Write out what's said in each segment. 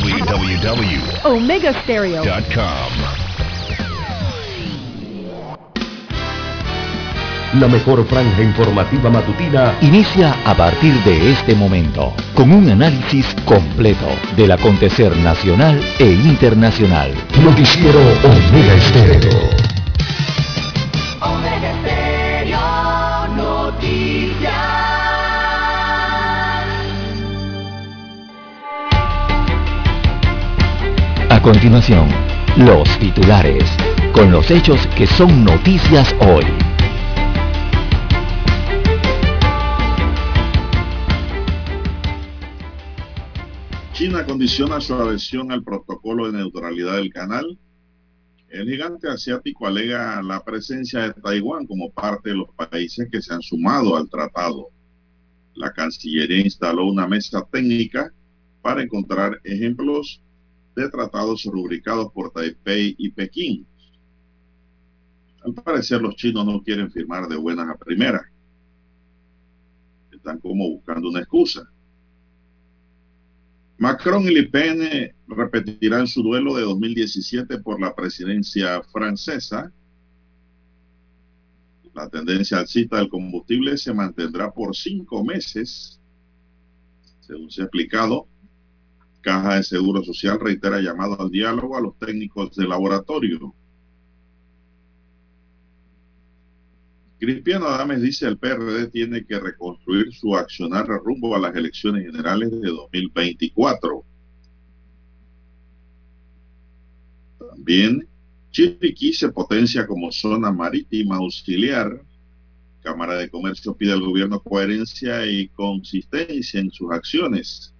www.omegastereo.com. La mejor franja informativa matutina inicia a partir de este momento con un análisis completo del acontecer nacional e internacional. Noticiero Omega Estéreo. A continuación, los titulares, con los hechos que son noticias hoy. China condiciona su adhesión al protocolo de neutralidad del canal. El gigante asiático alega la presencia de Taiwán como parte de los países que se han sumado al tratado. La Cancillería instaló una mesa técnica para encontrar ejemplos de tratados rubricados por Taipei y Pekín. Al parecer los chinos no quieren firmar de buenas a primeras. Están como buscando una excusa. Macron y Le Pen repetirán su duelo de 2017 por la presidencia francesa. La tendencia alcista del combustible se mantendrá por 5 meses, según se ha explicado. Caja de Seguro Social reitera llamado al diálogo a los técnicos de laboratorio. Cristiano Adames dice el PRD tiene que reconstruir su accionar rumbo a las elecciones generales de 2024. También Chiriquí se potencia como zona marítima auxiliar. Cámara de Comercio pide al gobierno coherencia y consistencia en sus acciones.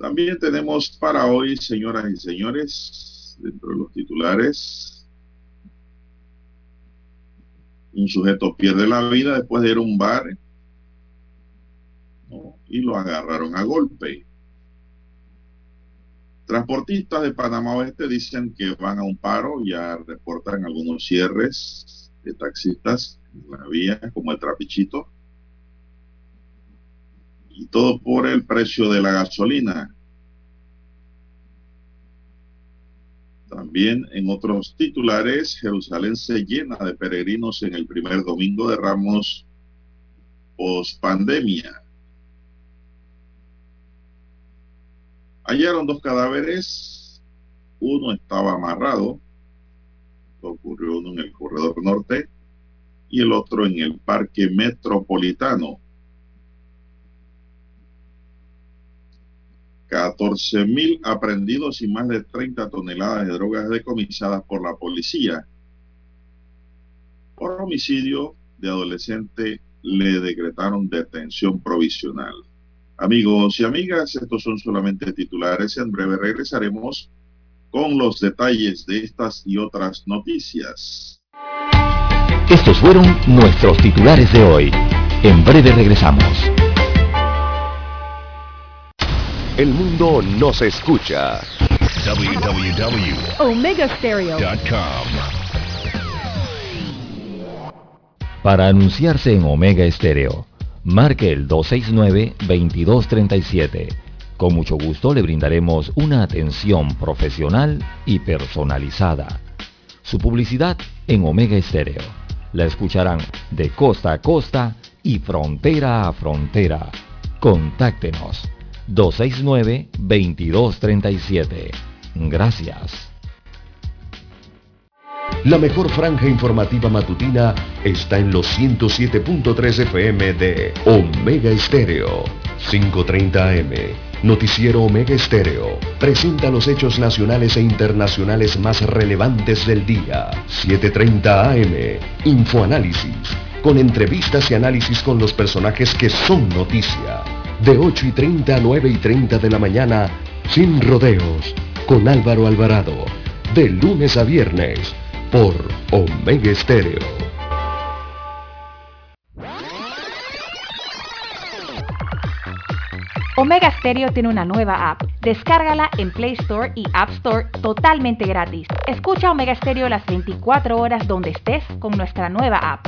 También tenemos para hoy, señoras y señores, dentro de los titulares, un sujeto pierde la vida después de ir a un bar, ¿no?, y lo agarraron a golpe. Transportistas de Panamá Oeste dicen que van a un paro, ya reportan algunos cierres de taxistas en la vía, como el Trapichito. Y todo por el precio de la gasolina. También en otros titulares, Jerusalén se llena de peregrinos en el primer domingo de Ramos pospandemia. Hallaron 2 cadáveres, uno estaba amarrado, ocurrió uno en el corredor norte y el otro en el parque metropolitano. 14.000 aprendidos y más de 30 toneladas de drogas decomisadas por la policía. Por homicidio de adolescente le decretaron detención provisional. Amigos y amigas, estos son solamente titulares. En breve regresaremos con los detalles de estas y otras noticias. Estos fueron nuestros titulares de hoy. En breve regresamos. El mundo nos escucha. www.omegastereo.com. Para anunciarse en Omega Estéreo, marque el 269-2237. Con mucho gusto le brindaremos una atención profesional y personalizada. Su publicidad en Omega Estéreo la escucharán de costa a costa y frontera a frontera. Contáctenos. 269-2237. Gracias. La mejor franja informativa matutina está en los 107.3 FM de Omega Estéreo. 5:30 AM. Noticiero Omega Estéreo presenta los hechos nacionales e internacionales más relevantes del día. 7:30 AM. Infoanálisis, con entrevistas y análisis con los personajes que son noticia. De 8:30 a 9:30 de la mañana, Sin Rodeos, con Álvaro Alvarado, de lunes a viernes, por Omega Estéreo. Omega Estéreo tiene una nueva app. Descárgala en Play Store y App Store totalmente gratis. Escucha Omega Estéreo las 24 horas donde estés con nuestra nueva app.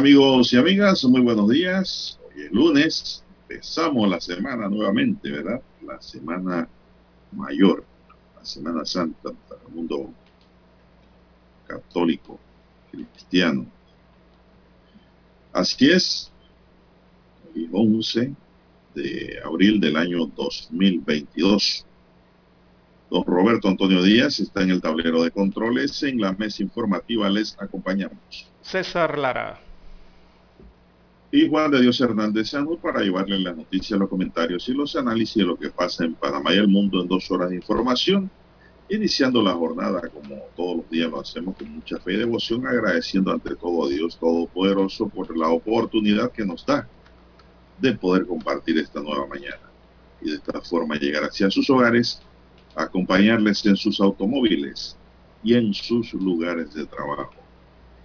amigos y amigas, muy buenos días. Hoy es lunes, empezamos la semana nuevamente, ¿verdad? La semana mayor, la semana santa para el mundo católico, cristiano. Así es, el 11 de abril del año 2022. Don Roberto Antonio Díaz está en el tablero de controles. En la mesa informativa les acompañamos César Lara y Juan de Dios Hernández Sanz para llevarle las noticias, los comentarios y los análisis de lo que pasa en Panamá y el mundo en 2 horas de información. Iniciando la jornada como todos los días lo hacemos con mucha fe y devoción, agradeciendo ante todo a Dios Todopoderoso por la oportunidad que nos da de poder compartir esta nueva mañana y de esta forma llegar hacia sus hogares, acompañarles en sus automóviles y en sus lugares de trabajo,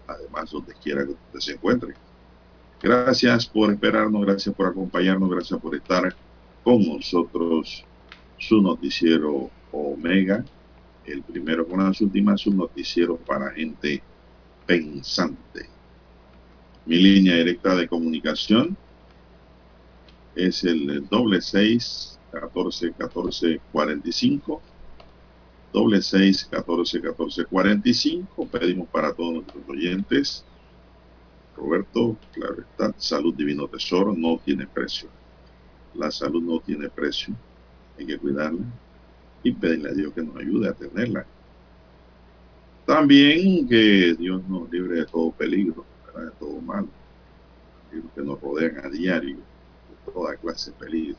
además donde quiera que usted se encuentre. Gracias por esperarnos, gracias por acompañarnos, gracias por estar con nosotros. Su noticiero Omega, el primero con las últimas, su noticiero para gente pensante. Mi línea directa de comunicación es el 66 14 14 45, 66 14 14 45. Pedimos para todos nuestros oyentes, Roberto, claro está, salud divino tesoro, no tiene precio. La salud no tiene precio, hay que cuidarla y pedirle a Dios que nos ayude a tenerla. También que Dios nos libre de todo peligro, ¿verdad? De todo mal, que nos rodean a diario, de toda clase de peligro.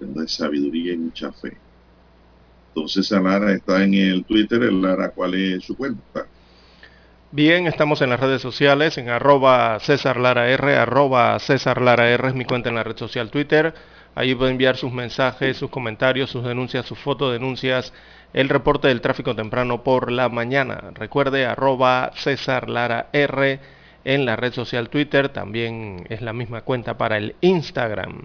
De sabiduría y mucha fe. Entonces, Lara está en el Twitter. Lara, ¿cuál es su cuenta? Bien, estamos en las redes sociales, en @CesarLaraR es mi cuenta en la red social Twitter. Ahí pueden enviar sus mensajes, sus comentarios, sus denuncias, sus fotodenuncias, el reporte del tráfico temprano por la mañana. Recuerde, @CesarLaraR en la red social Twitter. También es la misma cuenta para el Instagram.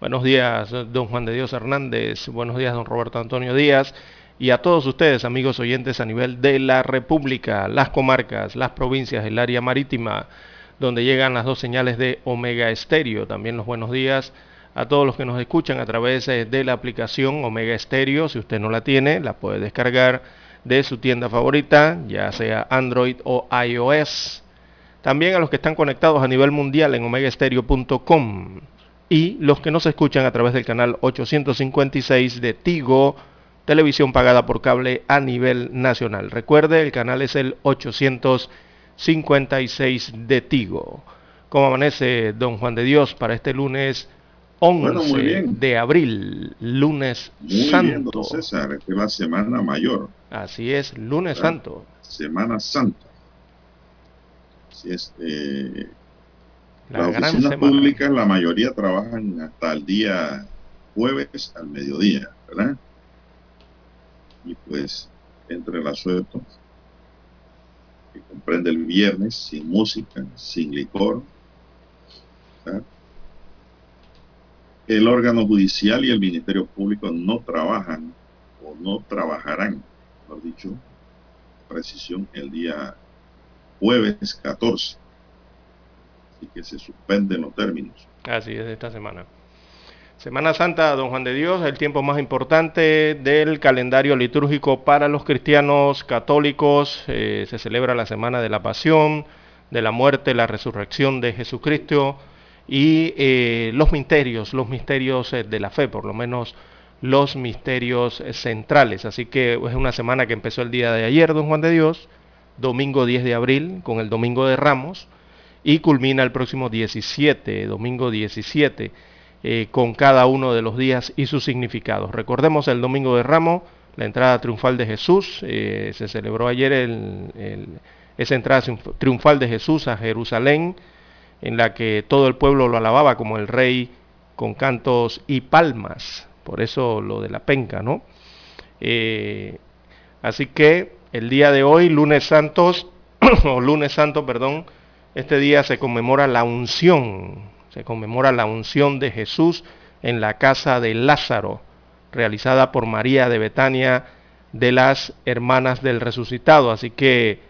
Buenos días, don Juan de Dios Hernández. Buenos días, don Roberto Antonio Díaz. Y a todos ustedes, amigos oyentes a nivel de la República, las comarcas, las provincias, el área marítima, donde llegan las 2 señales de Omega Estéreo. También los buenos días a todos los que nos escuchan a través de la aplicación Omega Estéreo. Si usted no la tiene, la puede descargar de su tienda favorita, ya sea Android o iOS. También a los que están conectados a nivel mundial en omegaestereo.com. Y los que nos escuchan a través del canal 856 de Tigo, televisión pagada por cable a nivel nacional. Recuerde, el canal es el 856 de Tigo. ¿Cómo amanece, don Juan de Dios, para este lunes 11 de abril? Lunes muy santo. Bien, don César, es la semana mayor. Así es, lunes santo. Semana santa. Así es, las oficinas públicas, la mayoría trabajan hasta el día jueves al mediodía, ¿verdad? Y pues, entre la suerte, que comprende el viernes, sin música, sin licor, ¿verdad? El órgano judicial y el Ministerio Público no trabajan, o no trabajarán, por dicho, precisión, el día jueves 14. Y que se suspenden los términos. Así es, esta semana. Semana Santa, don Juan de Dios, el tiempo más importante del calendario litúrgico para los cristianos católicos. Se celebra la Semana de la Pasión, de la Muerte, la Resurrección de Jesucristo y los misterios de la fe, por lo menos los misterios centrales. Así que es una semana que empezó el día de ayer, don Juan de Dios, domingo 10 de abril, con el Domingo de Ramos, y culmina el próximo domingo 17, con cada uno de los días y sus significados. Recordemos el Domingo de Ramos, la entrada triunfal de Jesús. Se celebró ayer esa entrada triunfal de Jesús a Jerusalén, en la que todo el pueblo lo alababa como el rey con cantos y palmas. Por eso lo de la penca, ¿no? Así que el día de hoy, lunes santo, este día se conmemora la unción de Jesús en la casa de Lázaro, realizada por María de Betania, de las hermanas del resucitado. Así que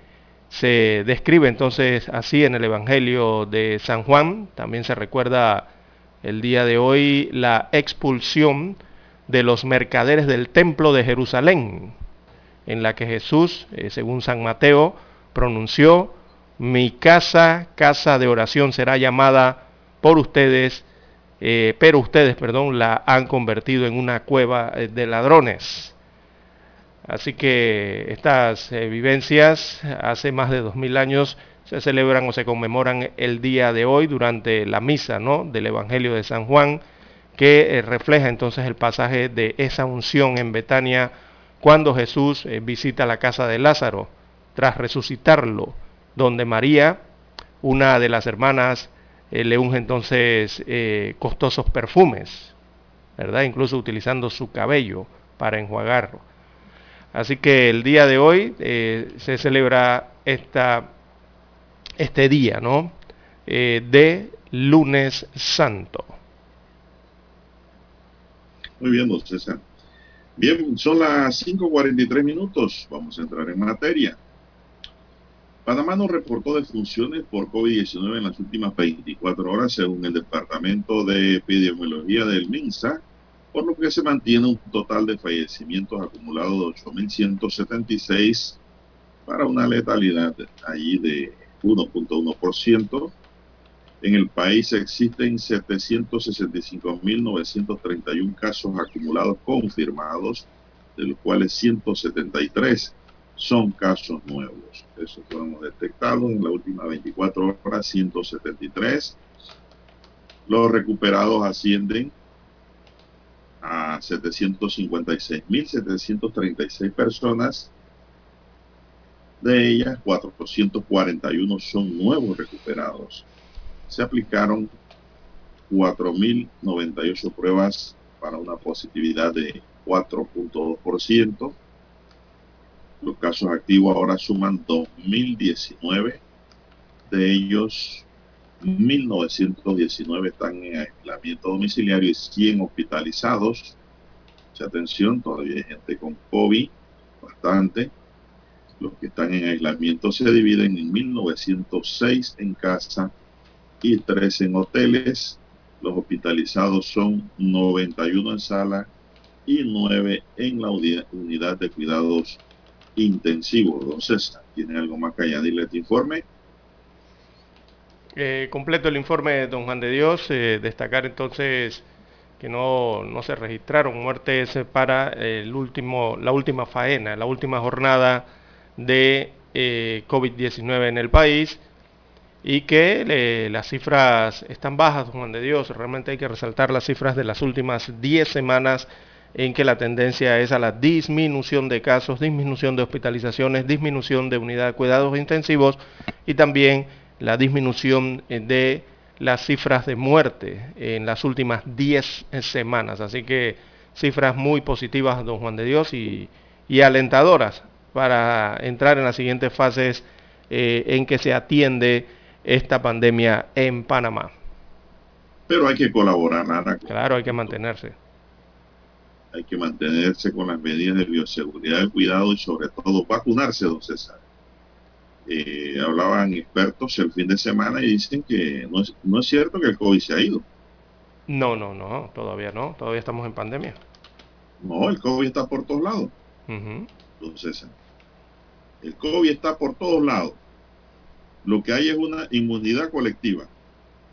se describe entonces así en el Evangelio de San Juan. También se recuerda el día de hoy la expulsión de los mercaderes del templo de Jerusalén, en la que Jesús, según San Mateo, pronunció: mi casa, casa de oración será llamada por ustedes, pero ustedes la han convertido en una cueva de ladrones. Así que estas vivencias hace más de 2000 años se celebran o se conmemoran el día de hoy durante la misa, ¿no?, del Evangelio de San Juan, que refleja entonces el pasaje de esa unción en Betania cuando Jesús visita la casa de Lázaro tras resucitarlo, donde María, una de las hermanas, le unge entonces costosos perfumes, ¿verdad?, incluso utilizando su cabello para enjuagarlo. Así que el día de hoy se celebra este día, ¿no?, de Lunes Santo. Muy bien, don César. Bien, son las 5:43 minutos. Vamos a entrar en materia. Panamá no reportó defunciones por COVID-19 en las últimas 24 horas, según el Departamento de Epidemiología del MINSA, por lo que se mantiene un total de fallecimientos acumulados de 8.176 para una letalidad allí de 1.1%. En el país existen 765.931 casos acumulados confirmados, de los cuales 173 son casos nuevos. Eso fueron detectados en las últimas 24 horas, 173. Los recuperados ascienden a 756.736 personas. De ellas, 441 son nuevos recuperados. Se aplicaron 4.098 pruebas para una positividad de 4.2%. Los casos activos ahora suman 2.019. De ellos, 1.919 están en aislamiento domiciliario y 100 hospitalizados. Mucha atención, todavía hay gente con COVID, bastante. Los que están en aislamiento se dividen en 1.906 en casa y 3 en hoteles. Los hospitalizados son 91 en sala y 9 en la unidad de cuidados intensivos. Don César, ¿tiene algo más que añadirle a este informe? Completo el informe, don Juan de Dios. Destacar entonces que no se registraron muertes para la última faena, la última jornada de COVID-19 en el país, y que las cifras están bajas, don Juan de Dios. Realmente hay que resaltar las cifras de las últimas 10 semanas en que la tendencia es a la disminución de casos, disminución de hospitalizaciones, disminución de unidad de cuidados intensivos y también la disminución de las cifras de muerte en las últimas 10 semanas. Así que cifras muy positivas, don Juan de Dios, y alentadoras para entrar en las siguientes fases en que se atiende esta pandemia en Panamá. Pero hay que colaborar, Nara. Claro, hay que mantenerse. Hay que mantenerse con las medidas de bioseguridad, el cuidado y sobre todo vacunarse, don César. Hablaban expertos el fin de semana y dicen que no es cierto que el COVID se ha ido. No, todavía no, todavía estamos en pandemia. No, el COVID está por todos lados. Uh-huh. Don César, el COVID está por todos lados. Lo que hay es una inmunidad colectiva,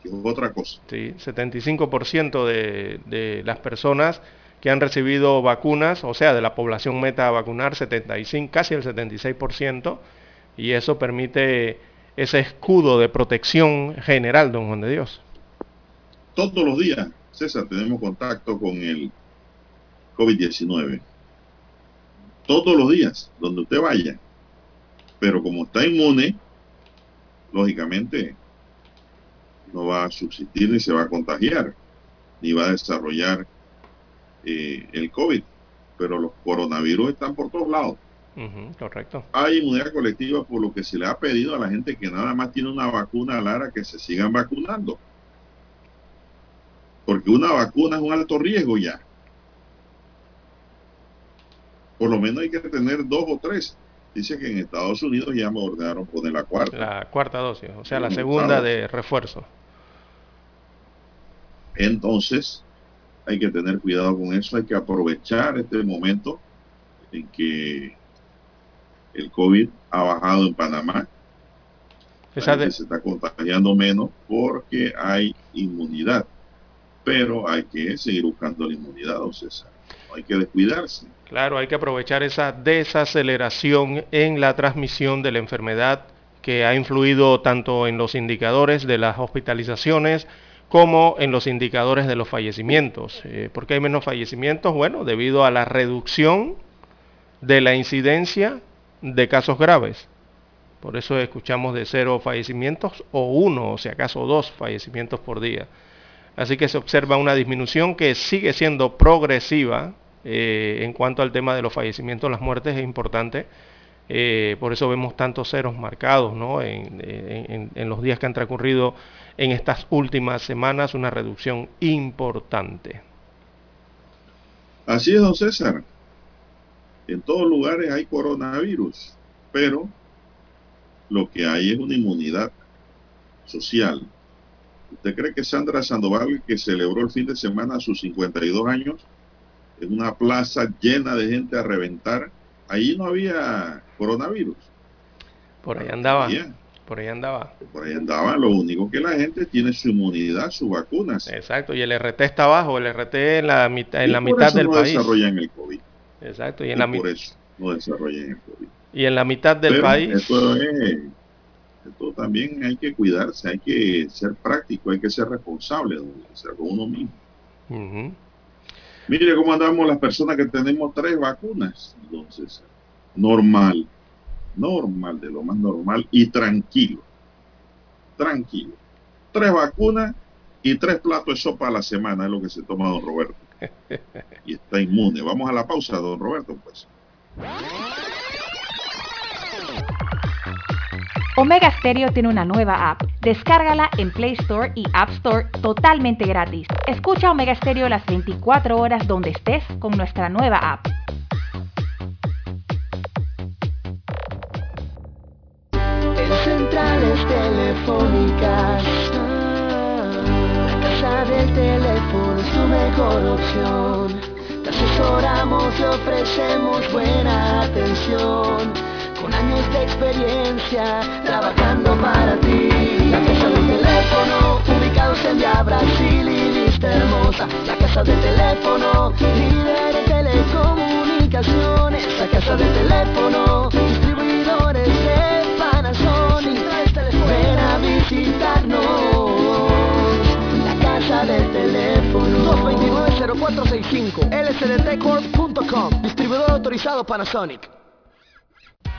que es otra cosa. Sí, 75% de las personas que han recibido vacunas, o sea, de la población meta a vacunar, casi el 76%, y eso permite ese escudo de protección general, don Juan de Dios. Todos los días, César, tenemos contacto con el COVID-19. Todos los días, donde usted vaya. Pero como está inmune, lógicamente no va a subsistir ni se va a contagiar, ni va a desarrollar el COVID. Pero los coronavirus están por todos lados. Uh-huh, correcto. Hay inmunidad colectiva, por lo que se le ha pedido a la gente que nada más tiene una vacuna, Lara, que se sigan vacunando. Porque una vacuna es un alto riesgo ya. Por lo menos hay que tener 2 o 3. noticia que en Estados Unidos ya me ordenaron poner la cuarta. La cuarta dosis, o sea, la segunda de refuerzo. Entonces, hay que tener cuidado con eso, hay que aprovechar este momento en que el COVID ha bajado en Panamá. Se está contagiando menos porque hay inmunidad, pero hay que seguir buscando la inmunidad, don César. No hay que descuidarse. Claro, hay que aprovechar esa desaceleración en la transmisión de la enfermedad que ha influido tanto en los indicadores de las hospitalizaciones como en los indicadores de los fallecimientos. ¿Por qué hay menos fallecimientos? Bueno, debido a la reducción de la incidencia de casos graves. Por eso escuchamos de 0 fallecimientos o 1, o si acaso 2 fallecimientos por día. Así que se observa una disminución que sigue siendo progresiva en cuanto al tema de los fallecimientos, las muertes es importante. Por eso vemos tantos ceros marcados, ¿no? en los días que han transcurrido en estas últimas semanas, una reducción importante. Así es, don César. En todos lugares hay coronavirus, pero lo que hay es una inmunidad social. ¿Usted cree que Sandra Sandoval, que celebró el fin de semana a sus 52 años, en una plaza llena de gente a reventar, ahí no había coronavirus? Por ahí andaba. Por ahí andaba. Por ahí andaba. Lo único que la gente tiene su inmunidad, sus vacunas. Exacto. Y el RT está abajo. El RT en la mitad del país. Y por eso no desarrollan el COVID. Exacto. Y en la mitad del país. Esto también hay que cuidarse, hay que ser práctico, hay que ser responsable, con uno mismo. Mire cómo andamos las personas que tenemos 3 vacunas. Entonces, normal, de lo más normal y tranquilo. 3 vacunas y 3 platos de sopa a la semana es lo que se toma don Roberto. Y está inmune. Vamos a la pausa, don Roberto, pues. Omega Stereo tiene una nueva app. Descárgala en Play Store y App Store totalmente gratis. Escucha Omega Stereo las 24 horas donde estés con nuestra nueva app. En centrales telefónicas, la casa del teléfono es tu mejor opción. Te asesoramos, te ofrecemos buena atención. Con años de experiencia, trabajando para ti. La casa del teléfono, ubicados en Via Brasil y Vista Hermosa. La casa del teléfono, líder en telecomunicaciones. La casa del teléfono, distribuidores de Panasonic. Ven a visitarnos. La casa del teléfono. 229-0465, lsdtcorp.com. Distribuidor autorizado Panasonic.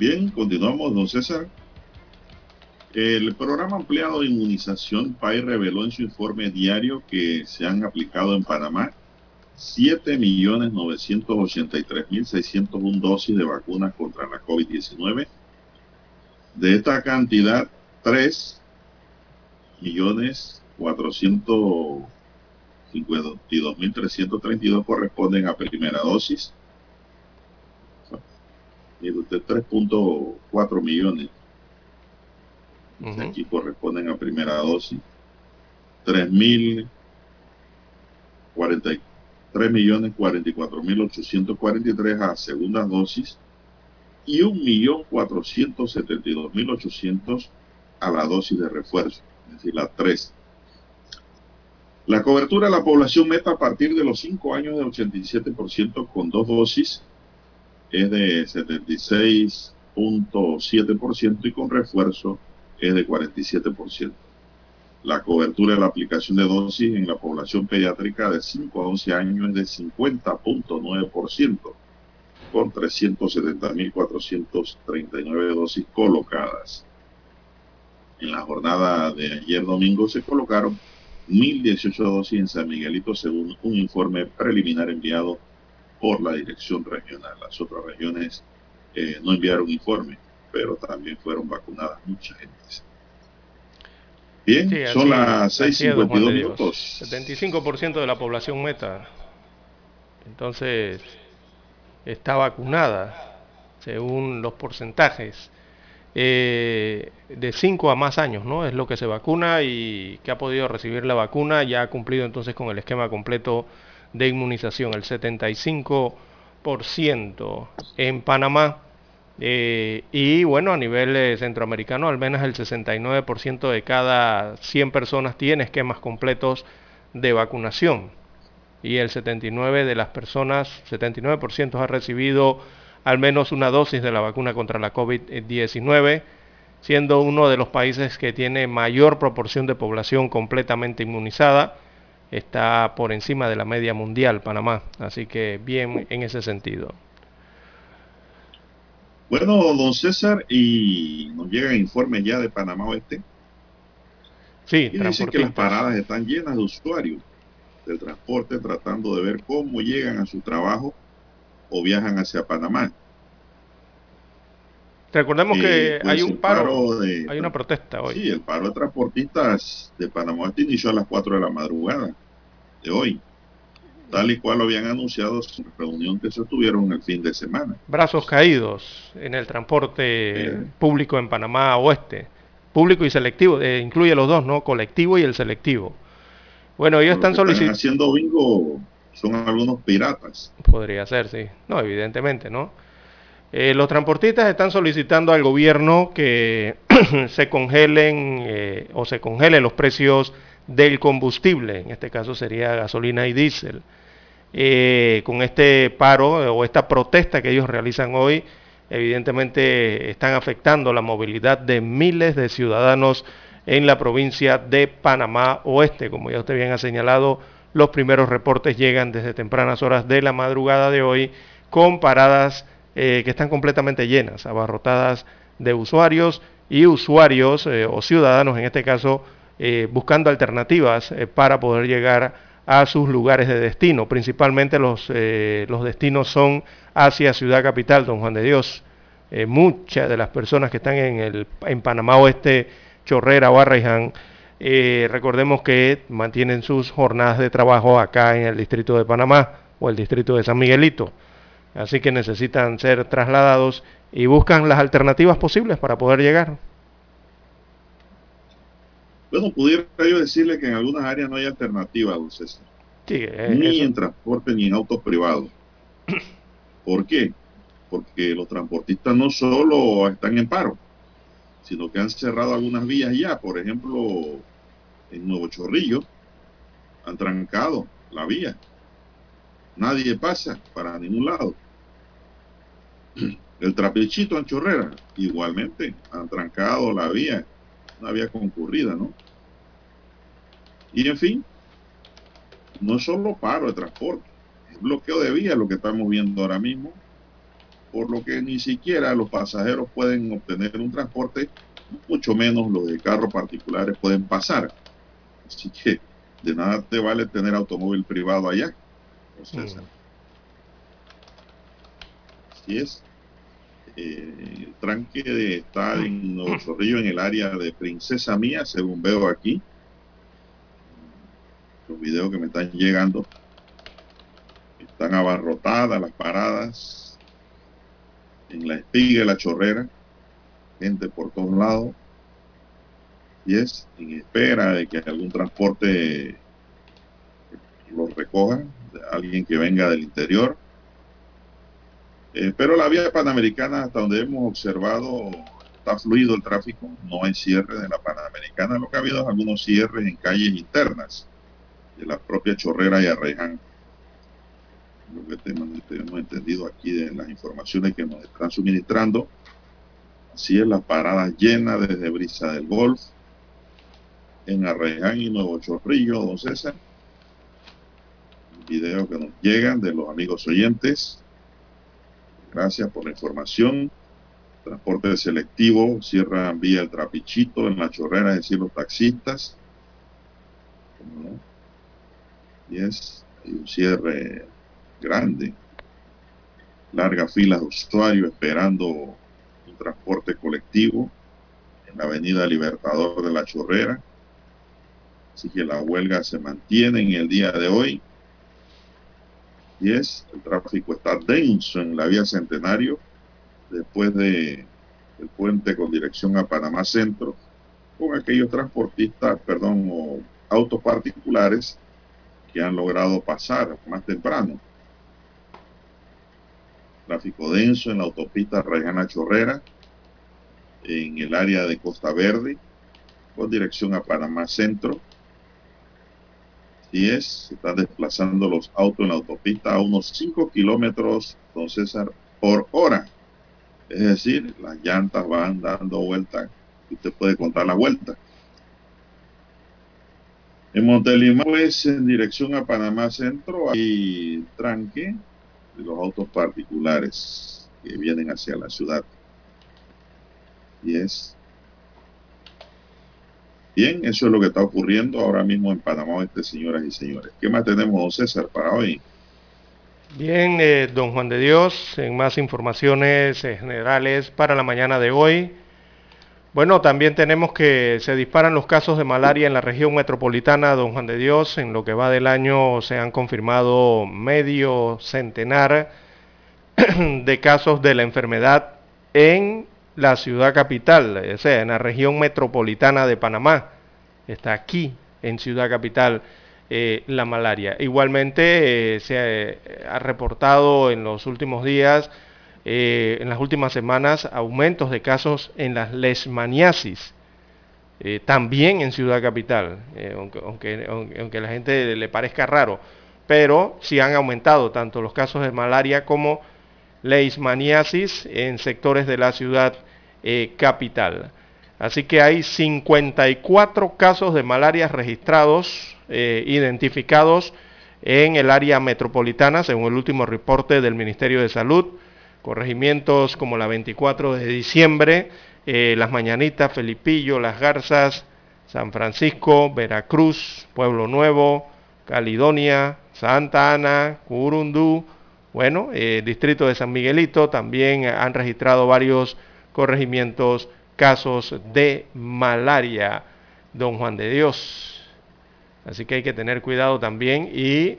Bien, continuamos, don César. El programa ampliado de inmunización PAI reveló en su informe diario que se han aplicado en Panamá 7.983.601 dosis de vacunas contra la COVID-19. De esta cantidad, 3.452.332 corresponden a primera dosis. Mire usted, 3.4 millones. Aquí corresponden a primera dosis. 3.044.843 a segunda dosis y 1.472.800 a la dosis de refuerzo, es decir, la 3. La cobertura de la población meta a partir de los 5 años de 87% con dos dosis es de 76.7% y con refuerzo es de 47%. La cobertura de la aplicación de dosis en la población pediátrica de 5 a 11 años es de 50.9% con 370.439 dosis colocadas. En la jornada de ayer domingo se colocaron 1.018 dosis en San Miguelito, según un informe preliminar enviado por la dirección regional. Las otras regiones no enviaron informe, pero también fueron vacunadas mucha gente. Bien, sí, son las 6:52 minutos. 75% de la población meta, entonces, está vacunada, según los porcentajes. De 5 a más años, ¿no? Es lo que se vacuna y que ha podido recibir la vacuna, ya ha cumplido entonces con el esquema completo de inmunización, el 75% en Panamá. Y bueno, a nivel centroamericano, al menos el 69% de cada 100 personas tiene esquemas completos de vacunación. Y el 79% ha recibido al menos una dosis de la vacuna contra la COVID-19, siendo uno de los países que tiene mayor proporción de población completamente inmunizada. Está por encima de la media mundial, Panamá. Así que bien en ese sentido. Bueno, don César, y nos llegan informes ya de Panamá Oeste. Sí, y dicen que las paradas están llenas de usuarios del transporte tratando de ver cómo llegan a su trabajo o viajan hacia Panamá. Recordemos que pues hay un paro hay una protesta hoy. Sí, el paro de transportistas de Panamá Oeste inició a las 4 de la madrugada de hoy, tal y cual lo habían anunciado en la reunión que sostuvieron el fin de semana. Brazos caídos en el transporte público en Panamá Oeste, público y selectivo, incluye los dos, ¿no? Colectivo y el selectivo. Bueno, ellos están solicitando... haciendo bingo. Son algunos piratas. Podría ser, sí. No, evidentemente, ¿no? Los transportistas están solicitando al gobierno que se congelen o se congelen los precios del combustible. En este caso sería gasolina y diésel. Con este paro o esta protesta que ellos realizan hoy, evidentemente están afectando la movilidad de miles de ciudadanos en la provincia de Panamá Oeste. Como ya usted bien ha señalado, los primeros reportes llegan desde tempranas horas de la madrugada de hoy con paradas que están completamente llenas, abarrotadas de usuarios y usuarios o ciudadanos en este caso buscando alternativas para poder llegar a sus lugares de destino. Principalmente los destinos son hacia Ciudad Capital, don Juan de Dios. Muchas de las personas que están en Panamá Oeste, Chorrera, Barraiján, recordemos que mantienen sus jornadas de trabajo acá en el distrito de Panamá o el distrito de San Miguelito, así que necesitan ser trasladados y buscan las alternativas posibles para poder llegar. Bueno, pudiera yo decirle que en algunas áreas no hay alternativa, don César, sí, ni eso. En transporte ni en autos privados. ¿Por qué? Porque los transportistas no solo están en paro, sino que han cerrado algunas vías ya. Por ejemplo, en Nuevo Chorrillo han trancado la vía. Nadie pasa para ningún lado. El Trapichito en Chorrera, igualmente, han trancado la vía. Una vía concurrida, ¿no? Y en fin, no solo paro de transporte, es bloqueo de vías lo que estamos viendo ahora mismo, por lo que ni siquiera los pasajeros pueden obtener un transporte, mucho menos los de carros particulares pueden pasar. Así que de nada te vale tener automóvil privado allá. Entonces, así es. El tranque está en Nuevo Chorrillo, en el área de Princesa Mía, según veo aquí. Los videos que me están llegando. Están abarrotadas las paradas. En La Espiga y La Chorrera, gente por todos lados, y es en espera de que algún transporte lo recoja, alguien que venga del interior. Pero la vía Panamericana, hasta donde hemos observado, está fluido el tráfico, no hay cierre de la Panamericana. Lo que ha habido es algunos cierres en calles internas, de la propia Chorrera y Arraiján. Lo que tenemos entendido aquí de las informaciones que nos están suministrando. Así es, las paradas llenas desde Brisa del Golf, en Arraiján y Nuevo Chorrillo, don César. Videos que nos llegan de los amigos oyentes. Gracias por la información. Transporte selectivo, cierran vía El Trapichito, en La Chorrera, es decir, los taxistas. Y es, hay un cierre grande. Largas filas de usuarios esperando un transporte colectivo en la avenida Libertador de La Chorrera. Así que la huelga se mantiene en el día de hoy. Y es, el tráfico está denso en la vía Centenario, después de el puente con dirección a Panamá Centro, con aquellos transportistas, o autos particulares que han logrado pasar más temprano. Tráfico denso en la autopista Arraiján Chorrera, en el área de Costa Verde, con dirección a Panamá Centro. Y es, se están desplazando los autos en la autopista a unos 5 kilómetros, don César, por hora. Es decir, las llantas van dando vueltas. Usted puede contar las vueltas. En Montelimán, pues, en dirección a Panamá Centro, hay tranque de los autos particulares que vienen hacia la ciudad. Y es... Bien, eso es lo que está ocurriendo ahora mismo en Panamá Oeste, señoras y señores. ¿Qué más tenemos, don César, para hoy? Bien, don Juan de Dios, en más informaciones generales para la mañana de hoy. Bueno, también tenemos que se disparan los casos de malaria en la región metropolitana, don Juan de Dios. En lo que va del año se han confirmado medio centenar de casos de la enfermedad en la ciudad capital, o sea, en la región metropolitana de Panamá. Está aquí, en Ciudad Capital, la malaria. Igualmente, se ha reportado en los últimos días, en las últimas semanas, aumentos de casos en las leishmaniasis, también en Ciudad Capital, aunque a la gente le parezca raro, pero sí han aumentado tanto los casos de malaria como leishmaniasis en sectores de la ciudad capital. Así que hay 54 casos de malaria registrados, identificados en el área metropolitana, según el último reporte del Ministerio de Salud. Corregimientos como la 24 de diciembre, Las Mañanitas, Felipillo, Las Garzas, San Francisco, Veracruz, Pueblo Nuevo, Caledonia, Santa Ana, Curundú. Bueno, distrito de San Miguelito, también han registrado varios corregimientos casos de malaria, don Juan de Dios. Así que hay que tener cuidado también y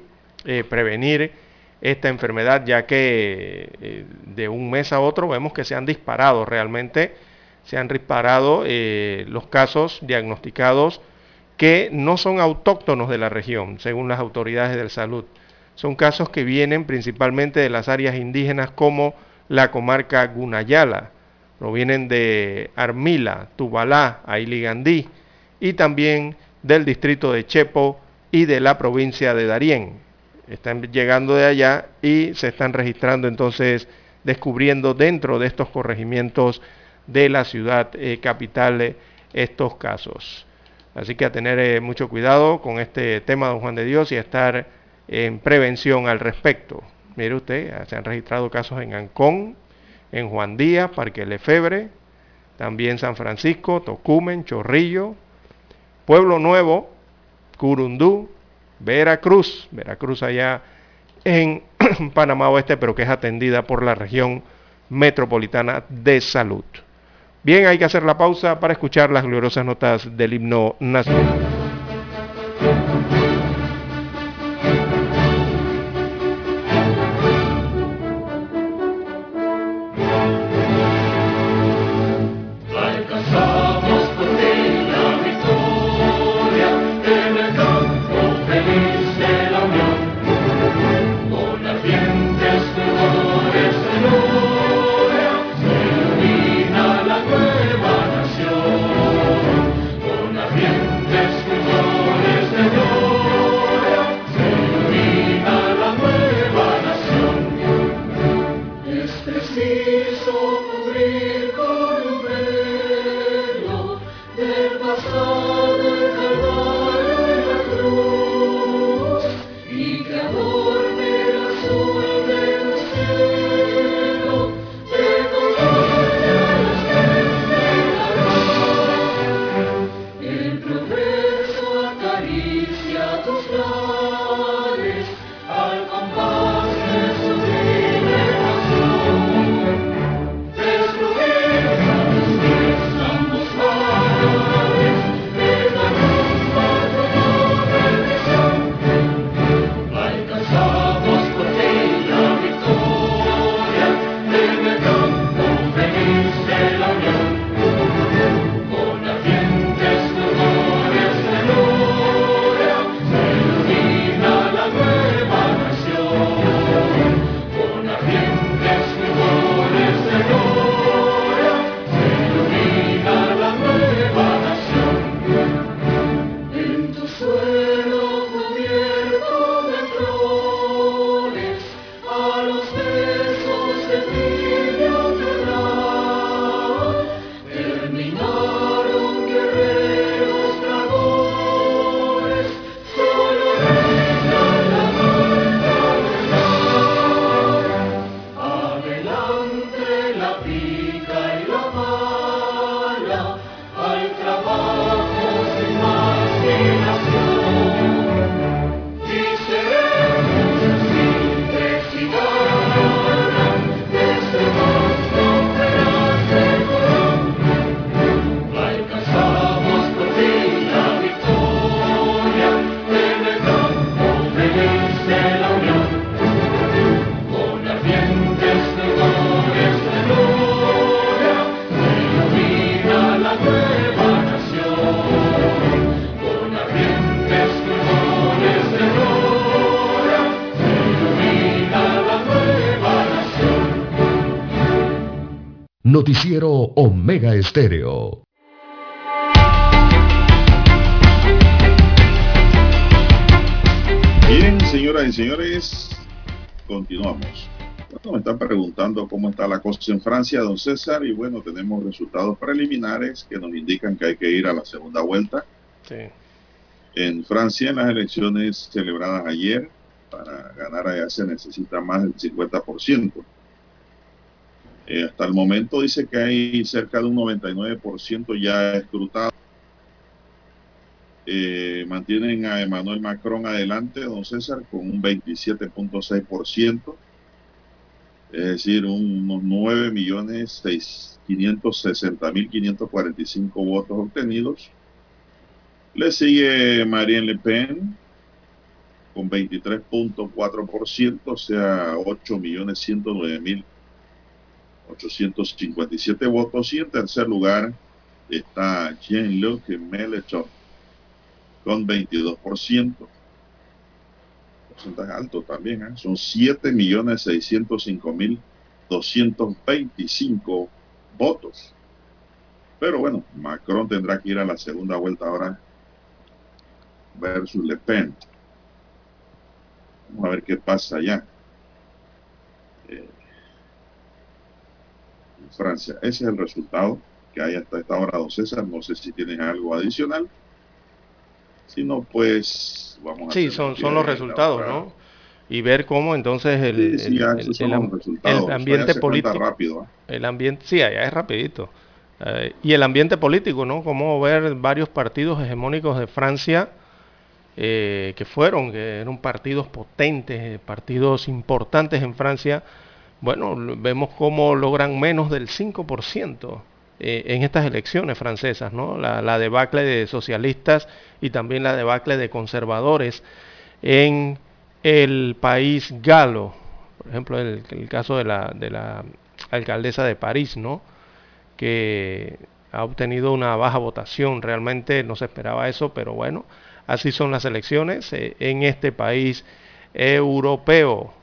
prevenir esta enfermedad, ya que de un mes a otro vemos que se han disparado realmente, los casos diagnosticados que no son autóctonos de la región, según las autoridades de salud. Son casos que vienen principalmente de las áreas indígenas como la comarca Gunayala, provienen de Armila, Tubalá, Ailigandí y también del distrito de Chepo y de la provincia de Darién. Están llegando de allá y se están registrando, entonces, descubriendo dentro de estos corregimientos de la ciudad capital estos casos. Así que a tener mucho cuidado con este tema, don Juan de Dios, y a estar en prevención al respecto. Mire usted, se han registrado casos en Ancón, en Juan Díaz, Parque Lefebre, también San Francisco, Tocumen, Chorrillo, Pueblo Nuevo, Curundú, Veracruz. Veracruz allá en Panamá Oeste, pero que es atendida por la región metropolitana de salud. Bien, hay que hacer la pausa para escuchar las gloriosas notas del himno nacional. Noticiero Omega Estéreo. Bien, señoras y señores, continuamos. Bueno, me están preguntando cómo está la cosa en Francia, don César, y bueno, tenemos resultados preliminares que nos indican que hay que ir a la segunda vuelta. Sí. En Francia, en las elecciones celebradas ayer, para ganar allá se necesita más del 50%. Hasta el momento dice que hay cerca de un 99% ya escrutado. Mantienen a Emmanuel Macron adelante, don César, con un 27.6%. Es decir, unos 9.560.545 votos obtenidos. Le sigue Marine Le Pen con 23.4%, o sea, 8.109.857 votos. Y en tercer lugar está Jean-Luc Mélenchon con 22%. Porcentaje alto también, ¿eh? Son 7.605.225 votos. Pero bueno, Macron tendrá que ir a la segunda vuelta ahora versus Le Pen. Vamos a ver qué pasa allá en Francia. Ese es el resultado que hay hasta esta hora, don César. No sé si tienes algo adicional. Si no, pues vamos a... Sí, son los resultados, ¿no? Y ver cómo entonces el ambiente político... Rápido, ¿eh? El ambiente, sí, allá es rapidito. Y el ambiente político, ¿no? Cómo ver varios partidos hegemónicos de Francia que eran partidos potentes, partidos importantes en Francia. Bueno, vemos cómo logran menos del 5% en estas elecciones francesas, ¿no? La debacle de socialistas y también la debacle de conservadores en el país galo. Por ejemplo, el caso de la alcaldesa de París, ¿no? Que ha obtenido una baja votación. Realmente no se esperaba eso, pero bueno, así son las elecciones en este país europeo.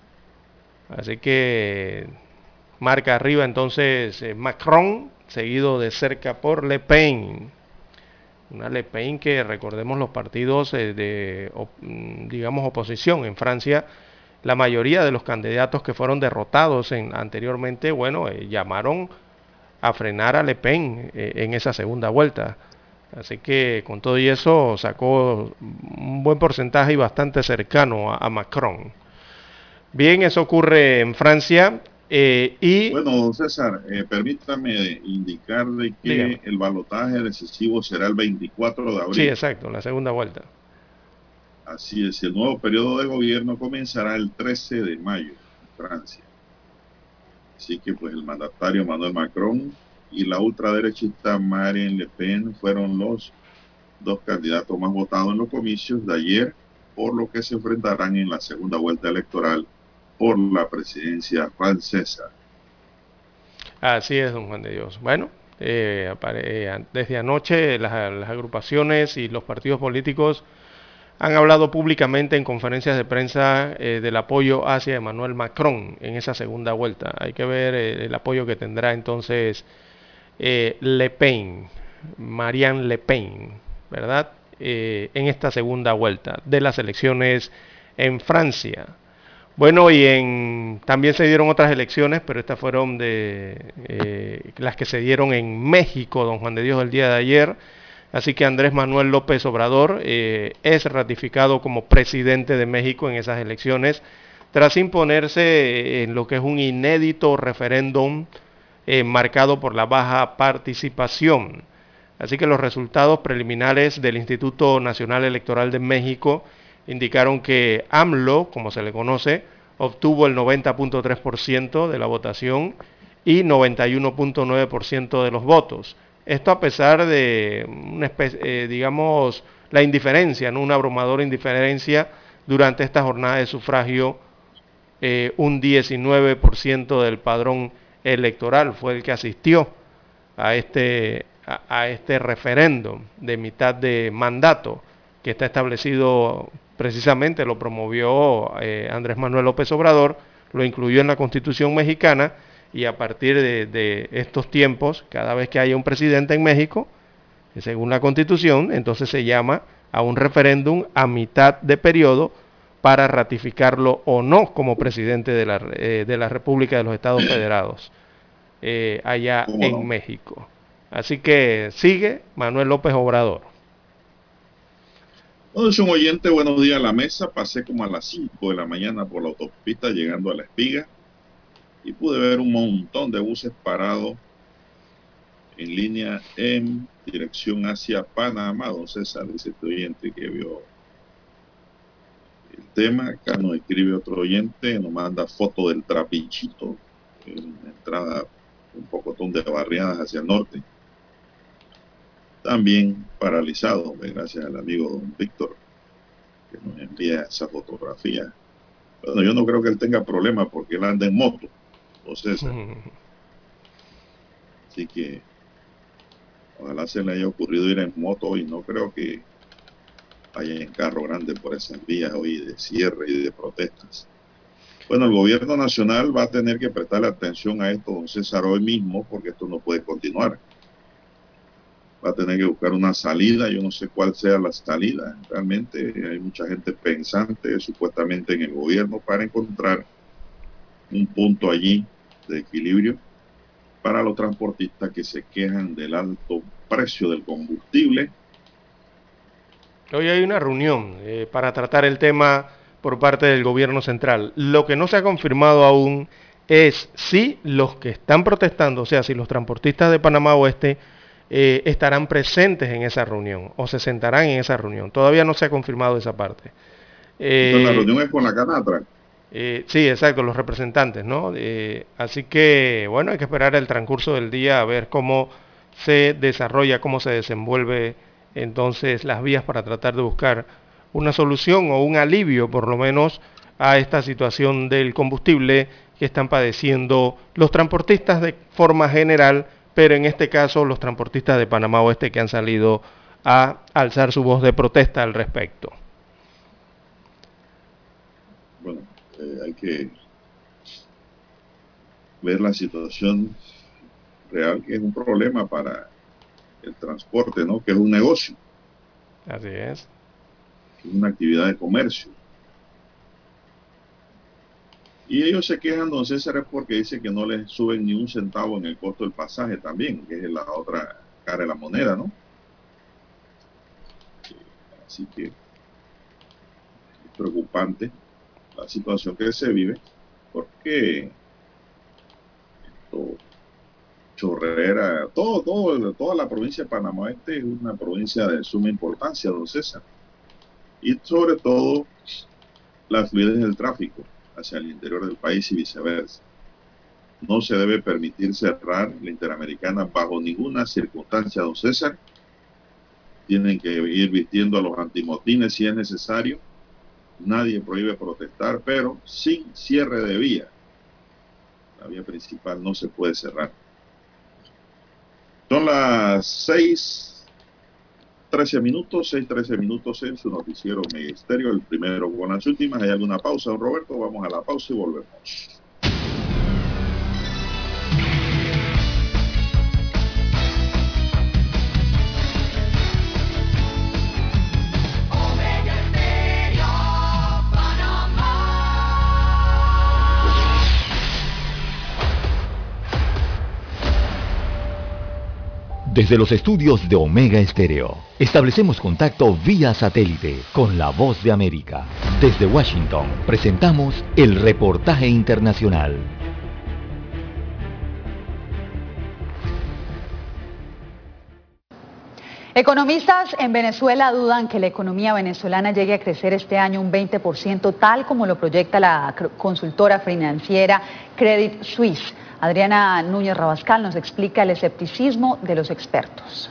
Así que marca arriba entonces Macron, seguido de cerca por Le Pen. Una Le Pen que, recordemos, los partidos oposición en Francia, la mayoría de los candidatos que fueron derrotados anteriormente, bueno, llamaron a frenar a Le Pen en esa segunda vuelta. Así que con todo y eso sacó un buen porcentaje y bastante cercano a Macron. Bien, eso ocurre en Francia. Bueno, don César, permítame indicarle que el balotaje decisivo será el 24 de abril. Sí, exacto, la segunda vuelta. Así es, el nuevo periodo de gobierno comenzará el 13 de mayo en Francia. Así que pues el mandatario Emmanuel Macron y la ultraderechista Marine Le Pen fueron los dos candidatos más votados en los comicios de ayer, por lo que se enfrentarán en la segunda vuelta electoral por la presidencia francesa. Así es, don Juan de Dios. Bueno, desde anoche las agrupaciones y los partidos políticos han hablado públicamente en conferencias de prensa del apoyo hacia Emmanuel Macron en esa segunda vuelta. Hay que ver el apoyo que tendrá entonces Marine Le Pen, ¿verdad? En esta segunda vuelta de las elecciones en Francia. Bueno, y también se dieron otras elecciones, pero estas fueron las que se dieron en México, don Juan de Dios, el día de ayer. Así que Andrés Manuel López Obrador es ratificado como presidente de México en esas elecciones, tras imponerse en lo que es un inédito referéndum marcado por la baja participación. Así que los resultados preliminares del Instituto Nacional Electoral de México indicaron que AMLO, como se le conoce, obtuvo el 90.3% de la votación y 91.9% de los votos. Esto a pesar de una especie, la indiferencia, ¿no? Una abrumadora indiferencia durante esta jornada de sufragio. Un 19% del padrón electoral fue el que asistió a este referéndum de mitad de mandato que está establecido precisamente, lo promovió Andrés Manuel López Obrador, lo incluyó en la Constitución mexicana y a partir de estos tiempos, cada vez que haya un presidente en México, según la Constitución, entonces se llama a un referéndum a mitad de periodo para ratificarlo o no como presidente de la República de los Estados Federados allá en México. Así que sigue Manuel López Obrador. Entonces, un oyente, buenos días a la mesa. Pasé como a las 5 de la mañana por la autopista llegando a La Espiga y pude ver un montón de buses parados en línea en dirección hacia Panamá. Don César, dice este oyente que vio el tema. Acá nos escribe otro oyente, nos manda foto del Trapichito, una entrada, un pocotón de barriadas hacia el norte, también paralizado, gracias al amigo don Víctor que nos envía esa fotografía. Bueno, yo no creo que él tenga problemas porque él anda en moto, don César. Así que ojalá se le haya ocurrido ir en moto hoy. No creo que vaya en carro grande por esas vías hoy de cierre y de protestas. Bueno, el gobierno nacional va a tener que prestarle atención a esto, don César, hoy mismo, porque esto no puede continuar. Va a tener que buscar una salida. Yo no sé cuál sea la salida. Realmente hay mucha gente pensante, supuestamente en el gobierno, para encontrar un punto allí de equilibrio para los transportistas que se quejan del alto precio del combustible. Hoy hay una reunión para tratar el tema por parte del gobierno central. Lo que no se ha confirmado aún es si los que están protestando, o sea, si los transportistas de Panamá Oeste estarán presentes en esa reunión o se sentarán en esa reunión. Todavía no se ha confirmado esa parte. Entonces, la reunión es con la Canatra. Sí, exacto, los representantes, ¿no? Así que, bueno, hay que esperar el transcurso del día a ver cómo se desarrolla, cómo se desenvuelve entonces las vías para tratar de buscar una solución o un alivio, por lo menos, a esta situación del combustible que están padeciendo los transportistas de forma general, pero en este caso los transportistas de Panamá Oeste que han salido a alzar su voz de protesta al respecto. Bueno. Hay que ver la situación real, que es un problema para el transporte, ¿no? Que es un negocio. Así es. Es una actividad de comercio. Y ellos se quejan, don César, porque dicen que no les suben ni un centavo en el costo del pasaje también, que es la otra cara de la moneda, ¿no? Así que es preocupante la situación que se vive, porque esto, Chorrera, toda la provincia de Panamá Este es una provincia de suma importancia, don César, y sobre todo la fluidez del tráfico hacia el interior del país y viceversa. No se debe permitir cerrar la Interamericana bajo ninguna circunstancia, don César. Tienen que ir vistiendo a los antimotines si es necesario. Nadie prohíbe protestar, pero sin cierre de vía. La vía principal no se puede cerrar. Son las 6:13 en su noticiero Ministerio, el primero con las últimas. ¿Hay alguna pausa, don Roberto? Vamos a la pausa y volvemos. Desde los estudios de Omega Estéreo, establecemos contacto vía satélite con la Voz de América. Desde Washington, presentamos el reportaje internacional. Economistas en Venezuela dudan que la economía venezolana llegue a crecer este año un 20%, tal como lo proyecta la consultora financiera Credit Suisse. Adriana Núñez Rabascal nos explica el escepticismo de los expertos.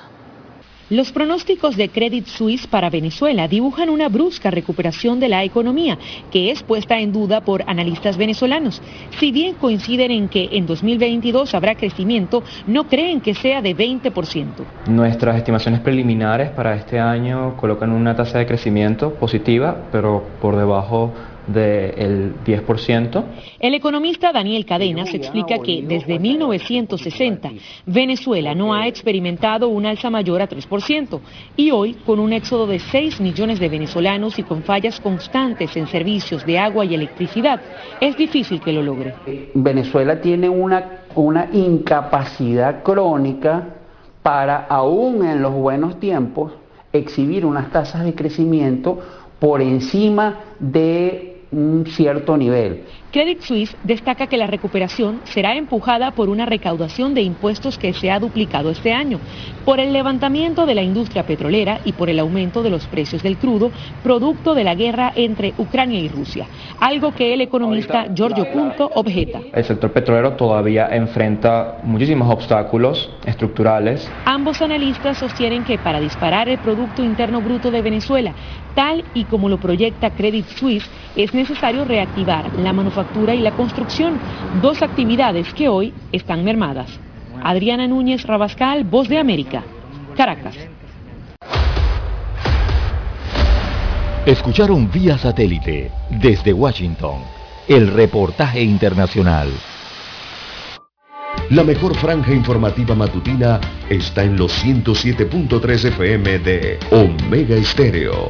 Los pronósticos de Credit Suisse para Venezuela dibujan una brusca recuperación de la economía, que es puesta en duda por analistas venezolanos. Si bien coinciden en que en 2022 habrá crecimiento, no creen que sea de 20%. Nuestras estimaciones preliminares para este año colocan una tasa de crecimiento positiva, pero por debajo del 10%. El economista Daniel Cadenas explica que desde 1960 Venezuela no ha experimentado una alza mayor a 3% y hoy, con un éxodo de 6 millones de venezolanos y con fallas constantes en servicios de agua y electricidad, es difícil que lo logre. Venezuela tiene una incapacidad crónica para, aún en los buenos tiempos, exhibir unas tasas de crecimiento por encima de un cierto nivel. Credit Suisse destaca que la recuperación será empujada por una recaudación de impuestos que se ha duplicado este año, por el levantamiento de la industria petrolera y por el aumento de los precios del crudo, producto de la guerra entre Ucrania y Rusia, algo que el economista Giorgio Punto objeta. El sector petrolero todavía enfrenta muchísimos obstáculos estructurales. Ambos analistas sostienen que para disparar el Producto Interno Bruto de Venezuela, tal y como lo proyecta Credit Suisse, es necesario reactivar la manufactura y la construcción, dos actividades que hoy están mermadas. Adriana Núñez Rabascal, Voz de América, Caracas. Escucharon vía satélite, desde Washington, el reportaje internacional. La mejor franja informativa matutina está en los 107.3 FM de Omega Estéreo,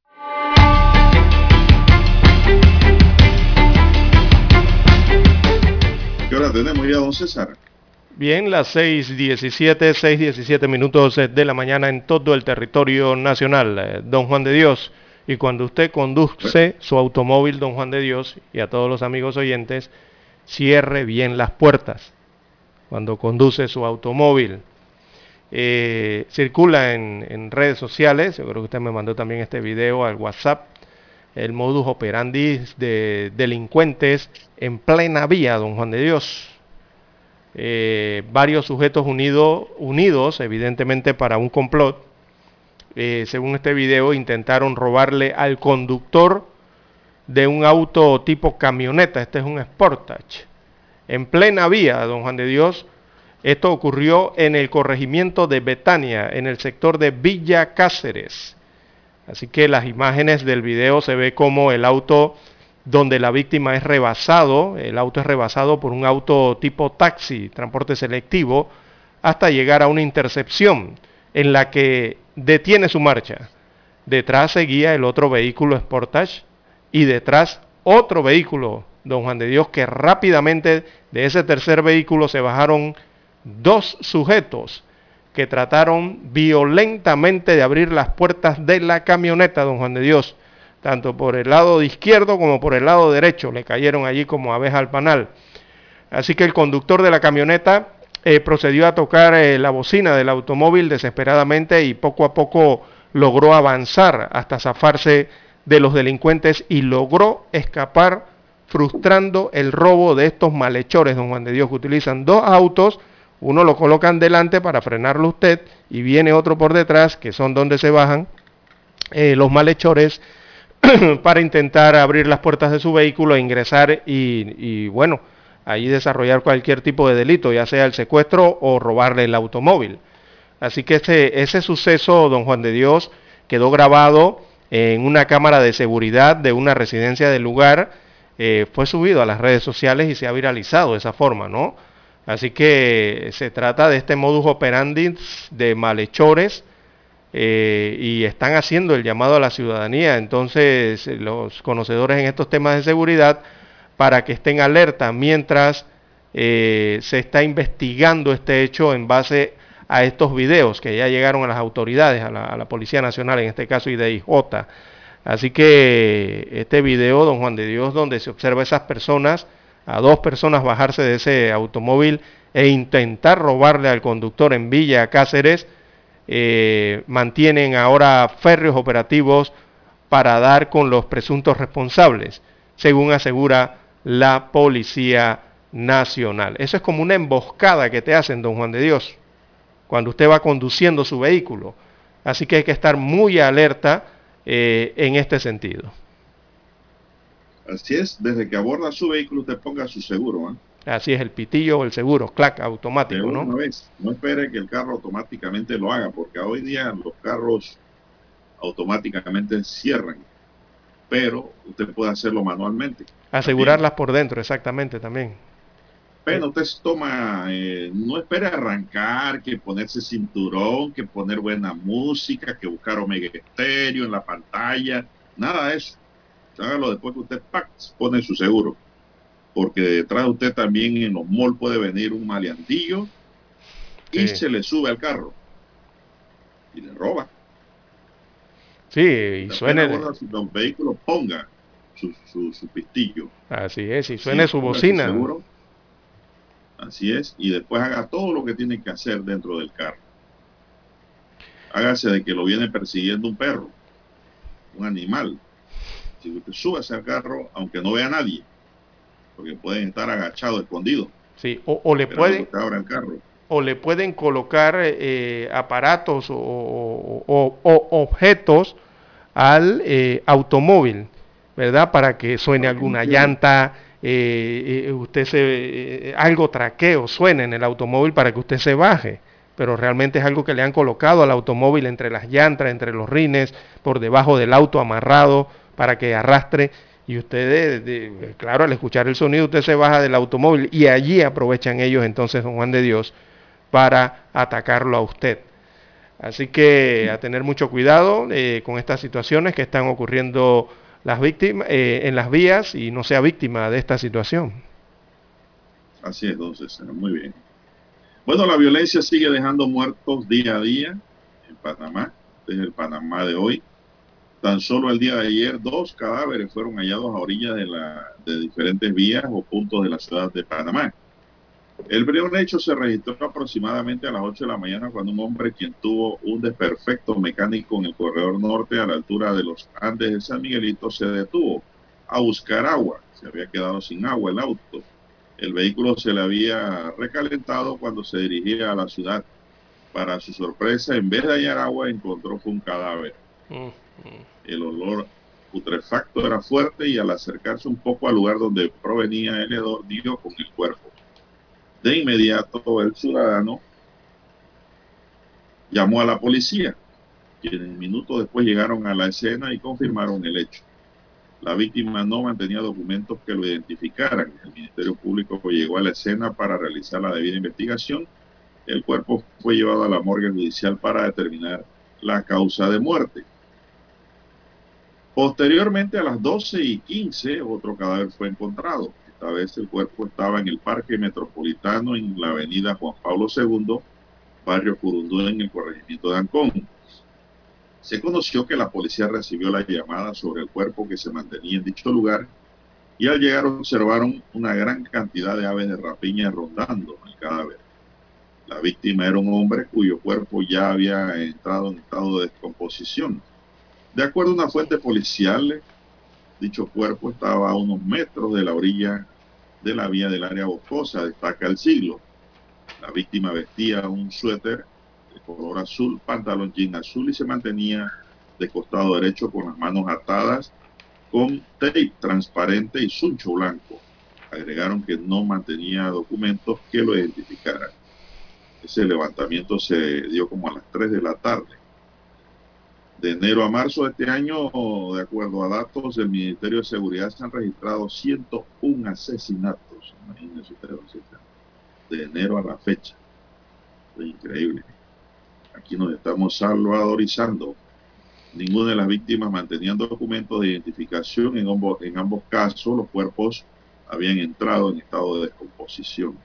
¿Qué hora tenemos ya, don César? Bien, las 6:17 minutos de la mañana en todo el territorio nacional. Don Juan de Dios, y cuando usted conduce su automóvil, don Juan de Dios, y a todos los amigos oyentes, cierre bien las puertas cuando conduce su automóvil. Circula en redes sociales, yo creo que usted me mandó también este video al WhatsApp, el modus operandi de delincuentes en plena vía, don Juan de Dios. Varios sujetos unidos, evidentemente para un complot, según este video, intentaron robarle al conductor de un auto tipo camioneta, este es un Sportage, en plena vía, don Juan de Dios. Esto ocurrió en el corregimiento de Betania, en el sector de Villa Cáceres. Así que las imágenes del video se ve como el auto donde la víctima es rebasado, el auto es rebasado por un auto tipo taxi, transporte selectivo, hasta llegar a una intercepción en la que detiene su marcha. Detrás seguía el otro vehículo Sportage y detrás otro vehículo, don Juan de Dios, que rápidamente de ese tercer vehículo se bajaron dos sujetos que trataron violentamente de abrir las puertas de la camioneta, don Juan de Dios, tanto por el lado de izquierdo como por el lado derecho, le cayeron allí como abeja al panal. Así que el conductor de la camioneta procedió a tocar la bocina del automóvil desesperadamente y poco a poco logró avanzar hasta zafarse de los delincuentes y logró escapar, frustrando el robo de estos malhechores, don Juan de Dios, que utilizan dos autos. Uno lo colocan delante para frenarlo usted y viene otro por detrás, que son donde se bajan los malhechores para intentar abrir las puertas de su vehículo e ingresar y bueno, ahí desarrollar cualquier tipo de delito, ya sea el secuestro o robarle el automóvil. Así que ese suceso, don Juan de Dios, quedó grabado en una cámara de seguridad de una residencia del lugar, fue subido a las redes sociales y se ha viralizado de esa forma, ¿no? Así que se trata de este modus operandi de malhechores y están haciendo el llamado a la ciudadanía, entonces los conocedores en estos temas de seguridad, para que estén alerta mientras se está investigando este hecho en base a estos videos que ya llegaron a las autoridades, a la Policía Nacional en este caso y de IJ. Así que este video, don Juan de Dios, donde se observa a dos personas bajarse de ese automóvil e intentar robarle al conductor en Villa Cáceres, mantienen ahora férreos operativos para dar con los presuntos responsables. según asegura la Policía Nacional. Eso es como una emboscada que te hacen, don Juan de Dios, cuando usted va conduciendo su vehículo. Así que hay que estar muy alerta en este sentido. Así es, desde que aborda su vehículo usted ponga su seguro. Así es, el pitillo o el seguro, clac, automático, ¿no? Una vez, no espere que el carro automáticamente lo haga, porque hoy día los carros automáticamente cierran, pero usted puede hacerlo manualmente. Asegurarlas también por dentro, exactamente, también. Pero usted toma, no espere arrancar, que ponerse cinturón, que poner buena música, que buscar Omega Estéreo en la pantalla, nada de eso. Hágalo después que usted pone su seguro, porque detrás de usted también en los malls puede venir un maleantillo y se le sube al carro y le roba. Sí, y suene su vehículo, ponga su pistillo. Así es, y suene su bocina. Su seguro. Así es, y después haga todo lo que tiene que hacer dentro del carro. Hágase de que lo viene persiguiendo un perro, un animal. Si usted súbase al carro, aunque no vea a nadie, porque pueden estar agachados, escondidos. Sí, o le pueden colocar aparatos o objetos al automóvil, ¿verdad? Para que suene alguna llanta, algo traqueo suene en el automóvil para que usted se baje. Pero realmente es algo que le han colocado al automóvil entre las llantas, entre los rines, por debajo del auto amarrado, para que arrastre, y ustedes, claro, al escuchar el sonido, usted se baja del automóvil y allí aprovechan ellos entonces, don Juan de Dios, para atacarlo a usted. Así que a tener mucho cuidado con estas situaciones que están ocurriendo las víctimas en las vías, y no sea víctima de esta situación. Así es, don César, muy bien. Bueno, la violencia sigue dejando muertos día a día en Panamá, desde el Panamá de hoy. Tan solo el día de ayer, 2 cadáveres fueron hallados a orillas de diferentes vías o puntos de la ciudad de Panamá. El primer hecho se registró aproximadamente a las 8 de la mañana, cuando un hombre, quien tuvo un desperfecto mecánico en el corredor norte a la altura de los Andes de San Miguelito, se detuvo a buscar agua. Se había quedado sin agua el auto. El vehículo se le había recalentado cuando se dirigía a la ciudad. Para su sorpresa, en vez de hallar agua, encontró un cadáver. El olor putrefacto era fuerte, y al acercarse un poco al lugar donde provenía el hedor, dio con el cuerpo. De inmediato el ciudadano llamó a la policía, quienes minutos después llegaron a la escena y confirmaron el hecho. La víctima no mantenía documentos que lo identificaran. El Ministerio Público llegó a la escena para realizar la debida investigación. El cuerpo fue llevado a la morgue judicial para determinar la causa de muerte. Posteriormente, a las 12:15, otro cadáver fue encontrado. Esta vez el cuerpo estaba en el Parque Metropolitano, en la avenida Juan Pablo II, barrio Curundú, en el corregimiento de Ancón. Se conoció que la policía recibió la llamada sobre el cuerpo que se mantenía en dicho lugar, y al llegar observaron una gran cantidad de aves de rapiña rondando el cadáver. La víctima era un hombre cuyo cuerpo ya había entrado en estado de descomposición. De acuerdo a una fuente policial, dicho cuerpo estaba a unos metros de la orilla de la vía del área boscosa, destaca El Siglo. La víctima vestía un suéter de color azul, pantalón jean azul, y se mantenía de costado derecho con las manos atadas con tape transparente y suncho blanco. Agregaron que no mantenía documentos que lo identificaran. Ese levantamiento se dio como a las 3 de la tarde. De enero a marzo de este año, de acuerdo a datos del Ministerio de Seguridad, se han registrado 101 asesinatos. Imagínense ustedes, de enero a la fecha. Es increíble. Aquí nos estamos salvadorizando. Ninguna de las víctimas mantenían documentos de identificación. En ambos casos, los cuerpos habían entrado en estado de descomposición.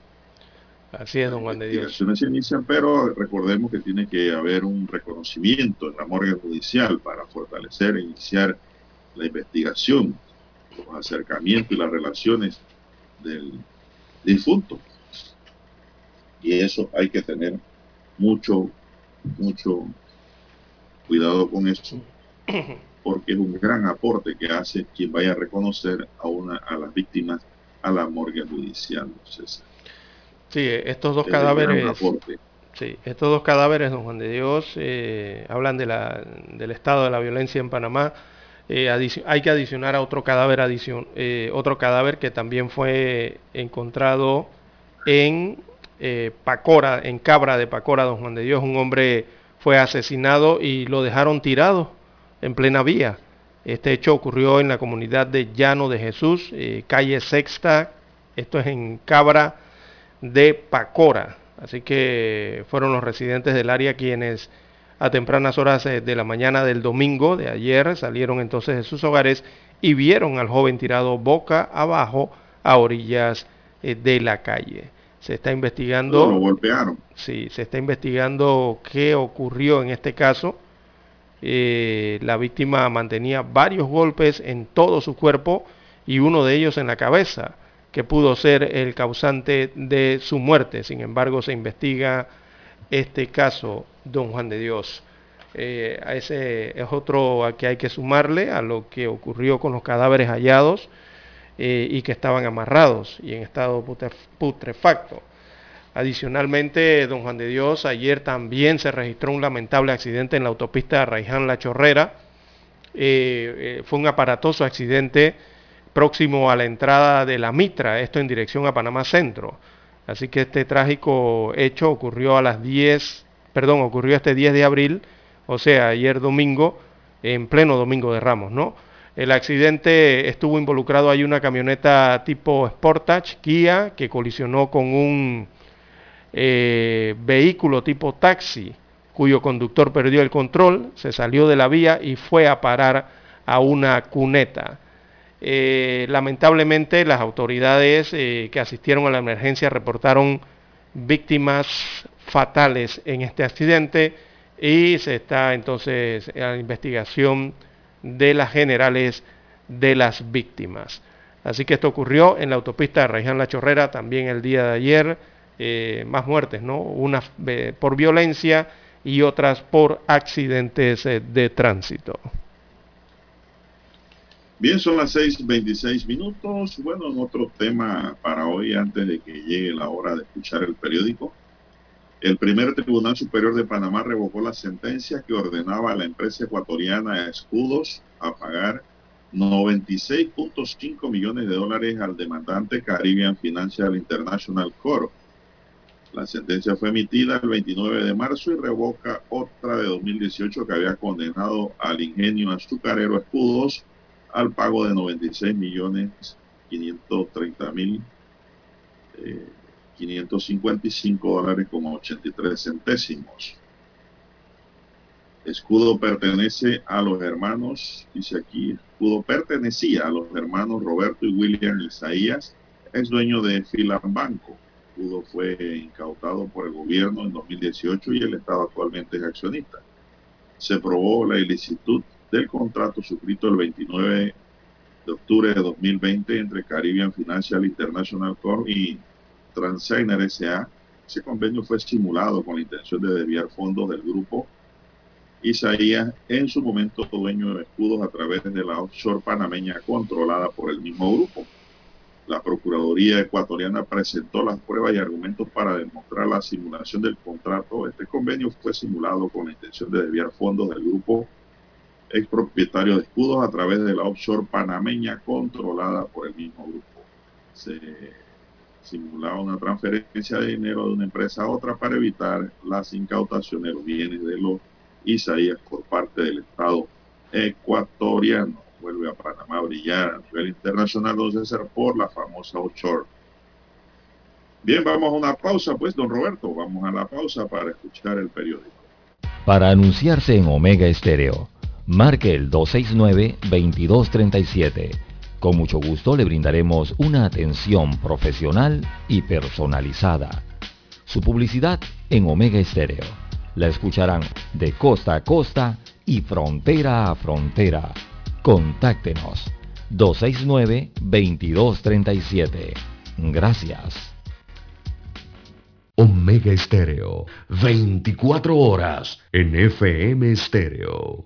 Así es, don Juan de Dios. Las investigaciones se inician, pero recordemos que tiene que haber un reconocimiento en la morgue judicial para fortalecer e iniciar la investigación, los acercamientos y las relaciones del difunto. Y eso hay que tener mucho cuidado con eso. porque es un gran aporte que hace quien vaya a reconocer a las víctimas a la morgue judicial. Entonces, sí, estos dos cadáveres, don Juan de Dios, hablan del estado de la violencia en Panamá. Hay que adicionar a otro cadáver que también fue encontrado en Pacora, en Cabra de Pacora, don Juan de Dios. Un hombre fue asesinado y lo dejaron tirado en plena vía. Este hecho ocurrió en la comunidad de Llano de Jesús, calle Sexta, esto es en Cabra de Pacora. Así que fueron los residentes del área quienes a tempranas horas de la mañana del domingo de ayer salieron entonces de sus hogares y vieron al joven tirado boca abajo a orillas de la calle. Se está investigando. Lo golpearon. Sí, se está investigando qué ocurrió en este caso. La víctima mantenía varios golpes en todo su cuerpo y uno de ellos en la cabeza, que pudo ser el causante de su muerte. Sin embargo, se investiga este caso, don Juan de Dios. Ese es otro a que hay que sumarle a lo que ocurrió con los cadáveres hallados y que estaban amarrados y en estado putrefacto. Adicionalmente, don Juan de Dios, ayer también se registró un lamentable accidente en la autopista Raiján-La Chorrera. Fue un aparatoso accidente próximo a la entrada de La Mitra, esto en dirección a Panamá Centro. Así que este trágico hecho ocurrió ocurrió este 10 de abril, o sea, ayer domingo, en pleno Domingo de Ramos, ¿no? El accidente estuvo involucrado ahí una camioneta tipo Sportage, Kia, que colisionó con un vehículo tipo taxi, cuyo conductor perdió el control, se salió de la vía y fue a parar a una cuneta. Lamentablemente, las autoridades que asistieron a la emergencia reportaron víctimas fatales en este accidente y se está entonces en la investigación de las generales de las víctimas. Así que esto ocurrió en la autopista Raiján La Chorrera también el día de ayer. Más muertes, ¿no? Unas por violencia y otras por accidentes de tránsito. Bien, son las 6:26. Bueno, en otro tema para hoy, antes de que llegue la hora de escuchar el periódico, el primer Tribunal Superior de Panamá revocó la sentencia que ordenaba a la empresa ecuatoriana Escudos a pagar $96.5 millones al demandante Caribbean Financial International Corp. La sentencia fue emitida el 29 de marzo y revoca otra de 2018 que había condenado al ingenio azucarero Escudos al pago de $96.530.555.83. Escudo pertenece a los hermanos, dice aquí, Escudo pertenecía a los hermanos Roberto y William Isaías, ex dueño de Filan Banco. Escudo fue incautado por el gobierno en 2018 y el Estado actualmente es accionista. Se probó la ilicitud del contrato suscrito el 29 de octubre de 2020 entre Caribbean Financial International Corp y Transigner S.A. Ese convenio fue simulado con la intención de desviar fondos del grupo Isaías, en su momento dueño de Escudos, a través de la offshore panameña controlada por el mismo grupo. La Procuraduría Ecuatoriana presentó las pruebas y argumentos para demostrar la simulación del contrato. Este convenio fue simulado con la intención de desviar fondos del grupo expropietario de Escudos a través de la offshore panameña controlada por el mismo grupo. Se simulaba una transferencia de dinero de una empresa a otra para evitar las incautaciones de los bienes de los Isaías por parte del Estado ecuatoriano. Vuelve a Panamá a brillar a nivel internacional, don César, por la famosa offshore. Bien, vamos a una pausa, pues, don Roberto. Vamos a la pausa para escuchar el periódico. Para anunciarse en Omega Estéreo, marque el 269-2237. Con mucho gusto le brindaremos una atención profesional y personalizada. Su publicidad en Omega Estéreo la escucharán de costa a costa y frontera a frontera. Contáctenos 269-2237. Gracias. Omega Estéreo, 24 horas en FM Estéreo.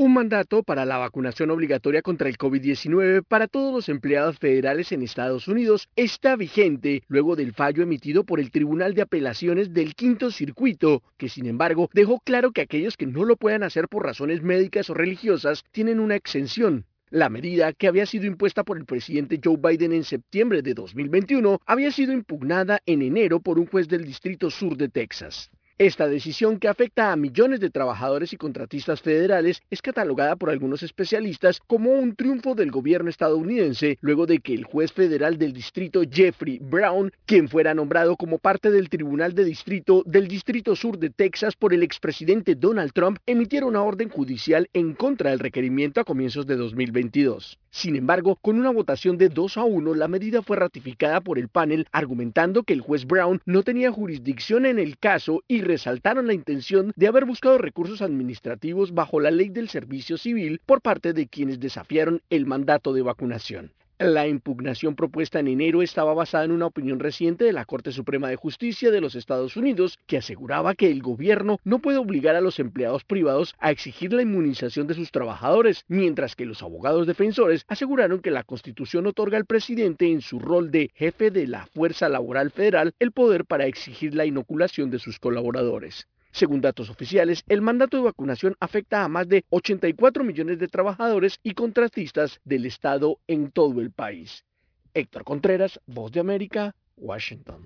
Un mandato para la vacunación obligatoria contra el COVID-19 para todos los empleados federales en Estados Unidos está vigente luego del fallo emitido por el Tribunal de Apelaciones del Quinto Circuito, que sin embargo dejó claro que aquellos que no lo puedan hacer por razones médicas o religiosas tienen una exención. La medida, que había sido impuesta por el presidente Joe Biden en septiembre de 2021, había sido impugnada en enero por un juez del Distrito Sur de Texas. Esta decisión, que afecta a millones de trabajadores y contratistas federales, es catalogada por algunos especialistas como un triunfo del gobierno estadounidense, luego de que el juez federal del distrito Jeffrey Brown, quien fuera nombrado como parte del Tribunal de Distrito del Distrito Sur de Texas por el expresidente Donald Trump, emitiera una orden judicial en contra del requerimiento a comienzos de 2022. Sin embargo, con una votación de 2-1, la medida fue ratificada por el panel, argumentando que el juez Brown no tenía jurisdicción en el caso y resaltaron la intención de haber buscado recursos administrativos bajo la ley del servicio civil por parte de quienes desafiaron el mandato de vacunación. La impugnación propuesta en enero estaba basada en una opinión reciente de la Corte Suprema de Justicia de los Estados Unidos, que aseguraba que el gobierno no puede obligar a los empleados privados a exigir la inmunización de sus trabajadores, mientras que los abogados defensores aseguraron que la Constitución otorga al presidente, en su rol de jefe de la Fuerza Laboral Federal, el poder para exigir la inoculación de sus colaboradores. Según datos oficiales, el mandato de vacunación afecta a más de 84 millones de trabajadores y contratistas del Estado en todo el país. Héctor Contreras, Voz de América, Washington.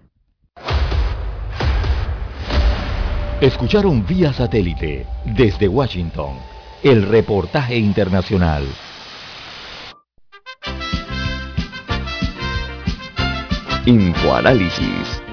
Escucharon vía satélite, desde Washington, el reportaje internacional. Infoanálisis.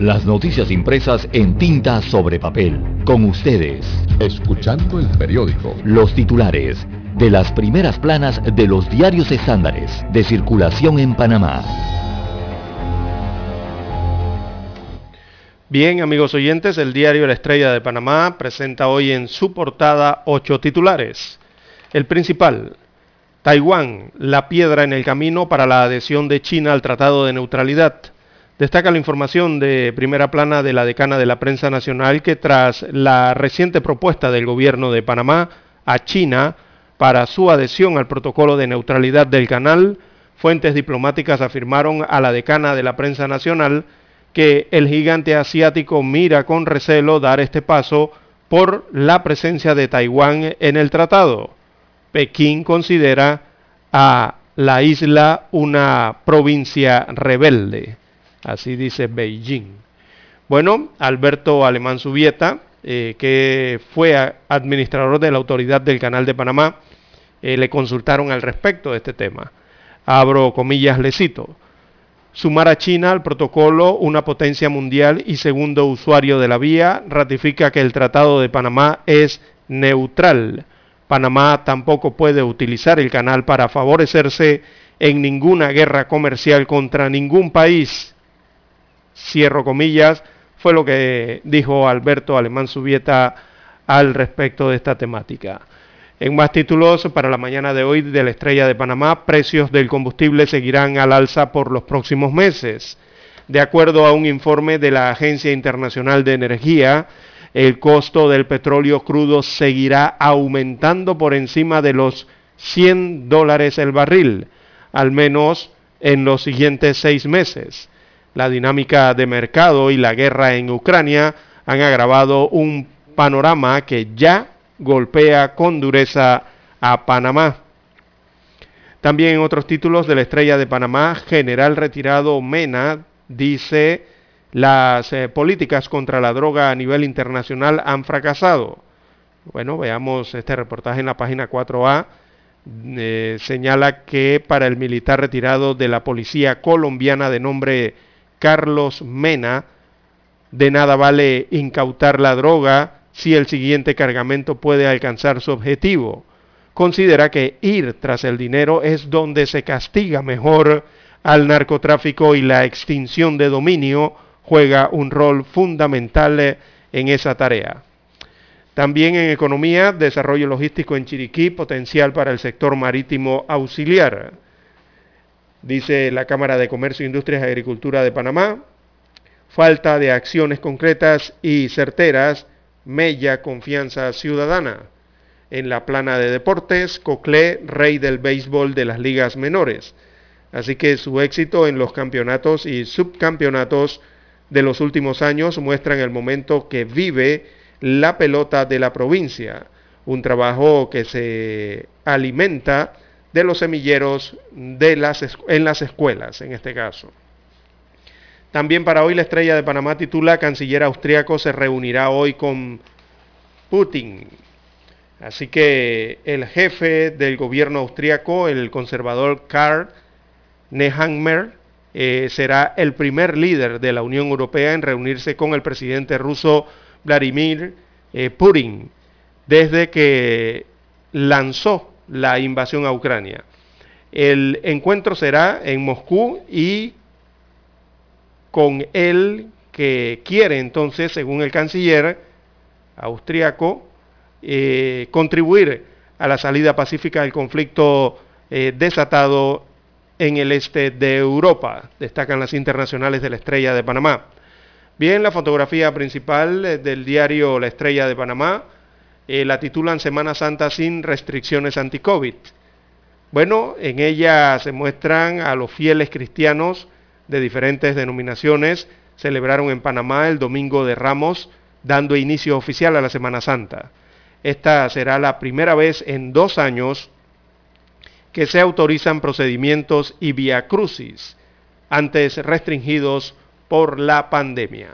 Las noticias impresas en tinta sobre papel. Con ustedes, escuchando el periódico. Los titulares de las primeras planas de los diarios estándares de circulación en Panamá. Bien, amigos oyentes, el diario La Estrella de Panamá presenta hoy en su portada 8 titulares. El principal: Taiwán, la piedra en el camino para la adhesión de China al Tratado de Neutralidad. Destaca la información de primera plana de la decana de la Prensa Nacional que, tras la reciente propuesta del gobierno de Panamá a China para su adhesión al protocolo de neutralidad del canal, fuentes diplomáticas afirmaron a la decana de la Prensa Nacional que el gigante asiático mira con recelo dar este paso por la presencia de Taiwán en el tratado. Pekín considera a la isla una provincia rebelde. Así dice Beijing. Bueno, Alberto Alemán Zubieta, que fue administrador de la Autoridad del Canal de Panamá, le consultaron al respecto de este tema. Abro comillas, le cito: sumar a China al protocolo, una potencia mundial y segundo usuario de la vía, ratifica que el Tratado de Panamá es neutral. Panamá tampoco puede utilizar el canal para favorecerse en ninguna guerra comercial contra ningún país. Cierro comillas, fue lo que dijo Alberto Alemán Zubieta al respecto de esta temática. En más títulos para la mañana de hoy de La Estrella de Panamá, precios del combustible seguirán al alza por los próximos meses. De acuerdo a un informe de la Agencia Internacional de Energía, el costo del petróleo crudo seguirá aumentando por encima de los $100 el barril, al menos en los siguientes 6 meses. La dinámica de mercado y la guerra en Ucrania han agravado un panorama que ya golpea con dureza a Panamá. También en otros títulos de la Estrella de Panamá, general retirado Mena dice: las políticas contra la droga a nivel internacional han fracasado. Bueno, veamos este reportaje en la página 4A. Señala que para el militar retirado de la policía colombiana de nombre Carlos Mena, de nada vale incautar la droga si el siguiente cargamento puede alcanzar su objetivo. Considera que ir tras el dinero es donde se castiga mejor al narcotráfico, y la extinción de dominio juega un rol fundamental en esa tarea. También en economía, desarrollo logístico en Chiriquí, potencial para el sector marítimo auxiliar. Dice la Cámara de Comercio, Industrias y Agricultura de Panamá: falta de acciones concretas y certeras mella confianza ciudadana. En la plana de deportes, Coclé, rey del béisbol de las ligas menores. Así que su éxito en los campeonatos y subcampeonatos de los últimos años muestran el momento que vive la pelota de la provincia, un trabajo que se alimenta de los semilleros en las escuelas, en este caso. También para hoy la Estrella de Panamá titula: canciller austriaco se reunirá hoy con Putin. Así que el jefe del gobierno austriaco, el conservador Karl Nehammer, será el primer líder de la Unión Europea en reunirse con el presidente ruso Vladimir Putin desde que lanzó la invasión a Ucrania. El encuentro será en Moscú, y con él que quiere entonces, según el canciller austriaco, contribuir a la salida pacífica del conflicto desatado en el este de Europa, destacan las internacionales de la Estrella de Panamá. Bien, la fotografía principal del diario La Estrella de Panamá la titulan: Semana Santa sin restricciones anti-COVID. Bueno, en ella se muestran a los fieles cristianos de diferentes denominaciones celebraron en Panamá el Domingo de Ramos, dando inicio oficial a la Semana Santa. Esta será la primera vez en 2 años que se autorizan procedimientos y viacrucis, antes restringidos por la pandemia.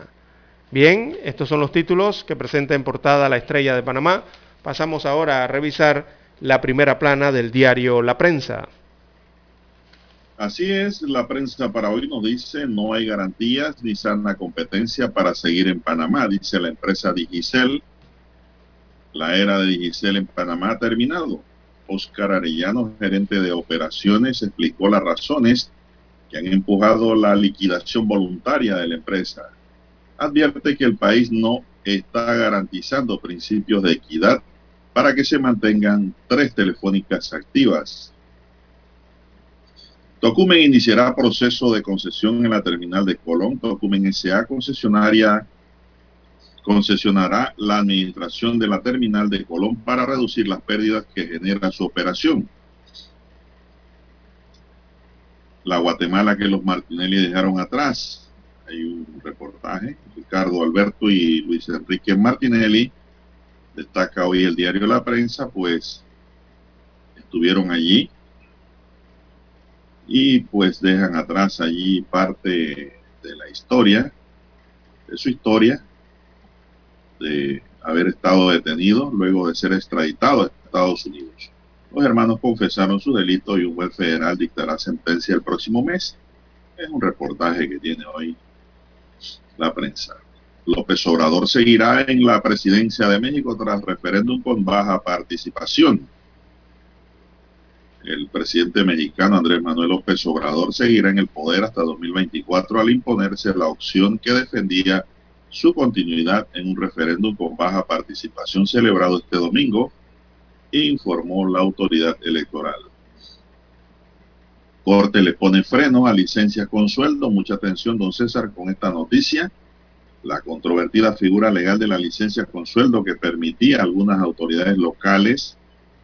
Bien, estos son los títulos que presenta en portada la Estrella de Panamá. Pasamos ahora a revisar la primera plana del diario La Prensa. Así es, La Prensa para hoy nos dice: no hay garantías ni sana competencia para seguir en Panamá, dice la empresa Digicel. La era de Digicel en Panamá ha terminado. Óscar Arellano, gerente de operaciones, explicó las razones que han empujado la liquidación voluntaria de la empresa. Advierte que el país no está garantizando principios de equidad para que se mantengan 3 telefónicas activas. Tocumen iniciará proceso de concesión en la terminal de Colón. Tocumen S.A. concesionará la administración de la terminal de Colón para reducir las pérdidas que genera su operación. La Guatemala que los Martinelli dejaron atrás. Hay un reportaje. Ricardo Alberto y Luis Enrique Martinelli, destaca hoy el diario La Prensa, pues estuvieron allí y pues dejan atrás allí parte de la historia, de su historia, de haber estado detenido luego de ser extraditado a Estados Unidos. Los hermanos confesaron su delito y un juez federal dictará sentencia el próximo mes. Es un reportaje que tiene hoy La Prensa. López Obrador seguirá en la presidencia de México tras referéndum con baja participación. El presidente mexicano Andrés Manuel López Obrador seguirá en el poder hasta 2024 al imponerse la opción que defendía su continuidad en un referéndum con baja participación celebrado este domingo, informó la autoridad electoral. Corte le pone freno a licencias con sueldo. Mucha atención, don César, con esta noticia. La controvertida figura legal de la licencia con sueldo, que permitía a algunas autoridades locales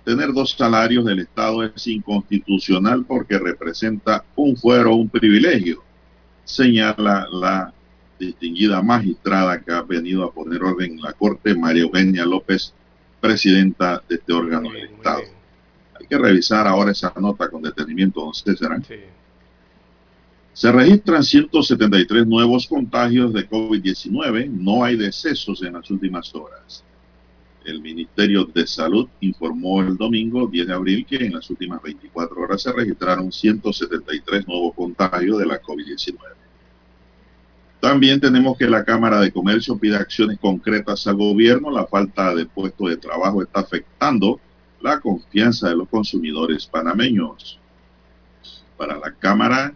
tener 2 salarios del Estado, es inconstitucional porque representa un fuero, un privilegio, señala la distinguida magistrada que ha venido a poner orden en la Corte, María Eugenia López, presidenta de este órgano del Estado. Hay que revisar ahora esa nota con detenimiento, don César. Sí. Se registran 173 nuevos contagios de COVID-19. No hay decesos en las últimas horas. El Ministerio de Salud informó el domingo 10 de abril que en las últimas 24 horas se registraron 173 nuevos contagios de la COVID-19. También tenemos que la Cámara de Comercio pide acciones concretas al gobierno. La falta de puestos de trabajo está afectando la confianza de los consumidores panameños. Para la Cámara,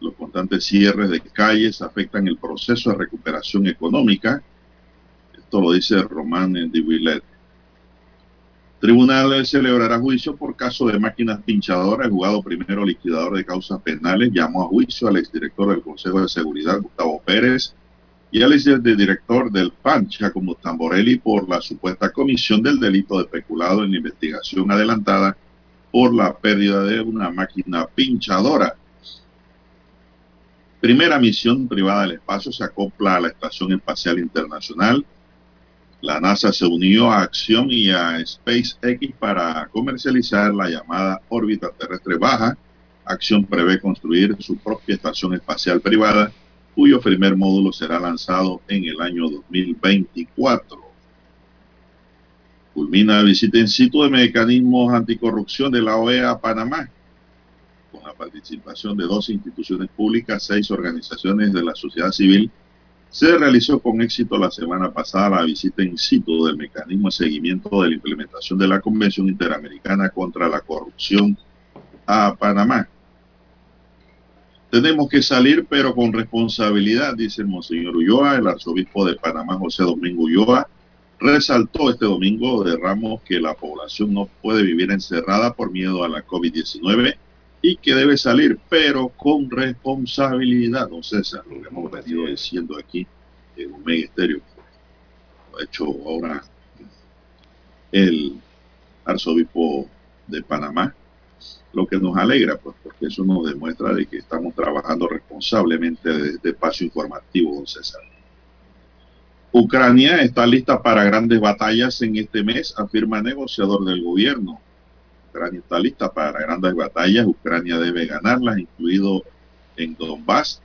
los constantes cierres de calles afectan el proceso de recuperación económica. Esto lo dice Román Divillet. Tribunal celebrará juicio por caso de máquinas pinchadoras. El juzgado primero liquidador de causas penales llamó a juicio al exdirector del Consejo de Seguridad, Gustavo Pérez, y al exdirector del PAN, Giacomo Tamborelli, por la supuesta comisión del delito de peculado en la investigación adelantada por la pérdida de una máquina pinchadora. Primera misión privada del espacio se acopla a la Estación Espacial Internacional. La NASA se unió a Acción y a SpaceX para comercializar la llamada órbita terrestre baja. Acción prevé construir su propia estación espacial privada, cuyo primer módulo será lanzado en el año 2024. Culmina la visita in situ de mecanismos anticorrupción de la OEA a Panamá, con la participación de 12 instituciones públicas, 6 organizaciones de la sociedad civil. Se realizó con éxito la semana pasada la visita in situ del mecanismo de seguimiento de la implementación de la Convención Interamericana contra la Corrupción a Panamá. Tenemos que salir, pero con responsabilidad, dice el Monseñor Ulloa. El arzobispo de Panamá, José Domingo Ulloa, resaltó este domingo de Ramos que la población no puede vivir encerrada por miedo a la COVID-19 y que debe salir, pero con responsabilidad, don César, lo que hemos venido diciendo aquí en un ministerio. Lo ha hecho ahora el arzobispo de Panamá, lo que nos alegra, pues, porque eso nos demuestra de que estamos trabajando responsablemente desde paso informativo, don César. Ucrania está lista para grandes batallas en este mes, afirma negociador del gobierno. Ucrania está lista para grandes batallas. Ucrania debe ganarlas, incluido en Donbass.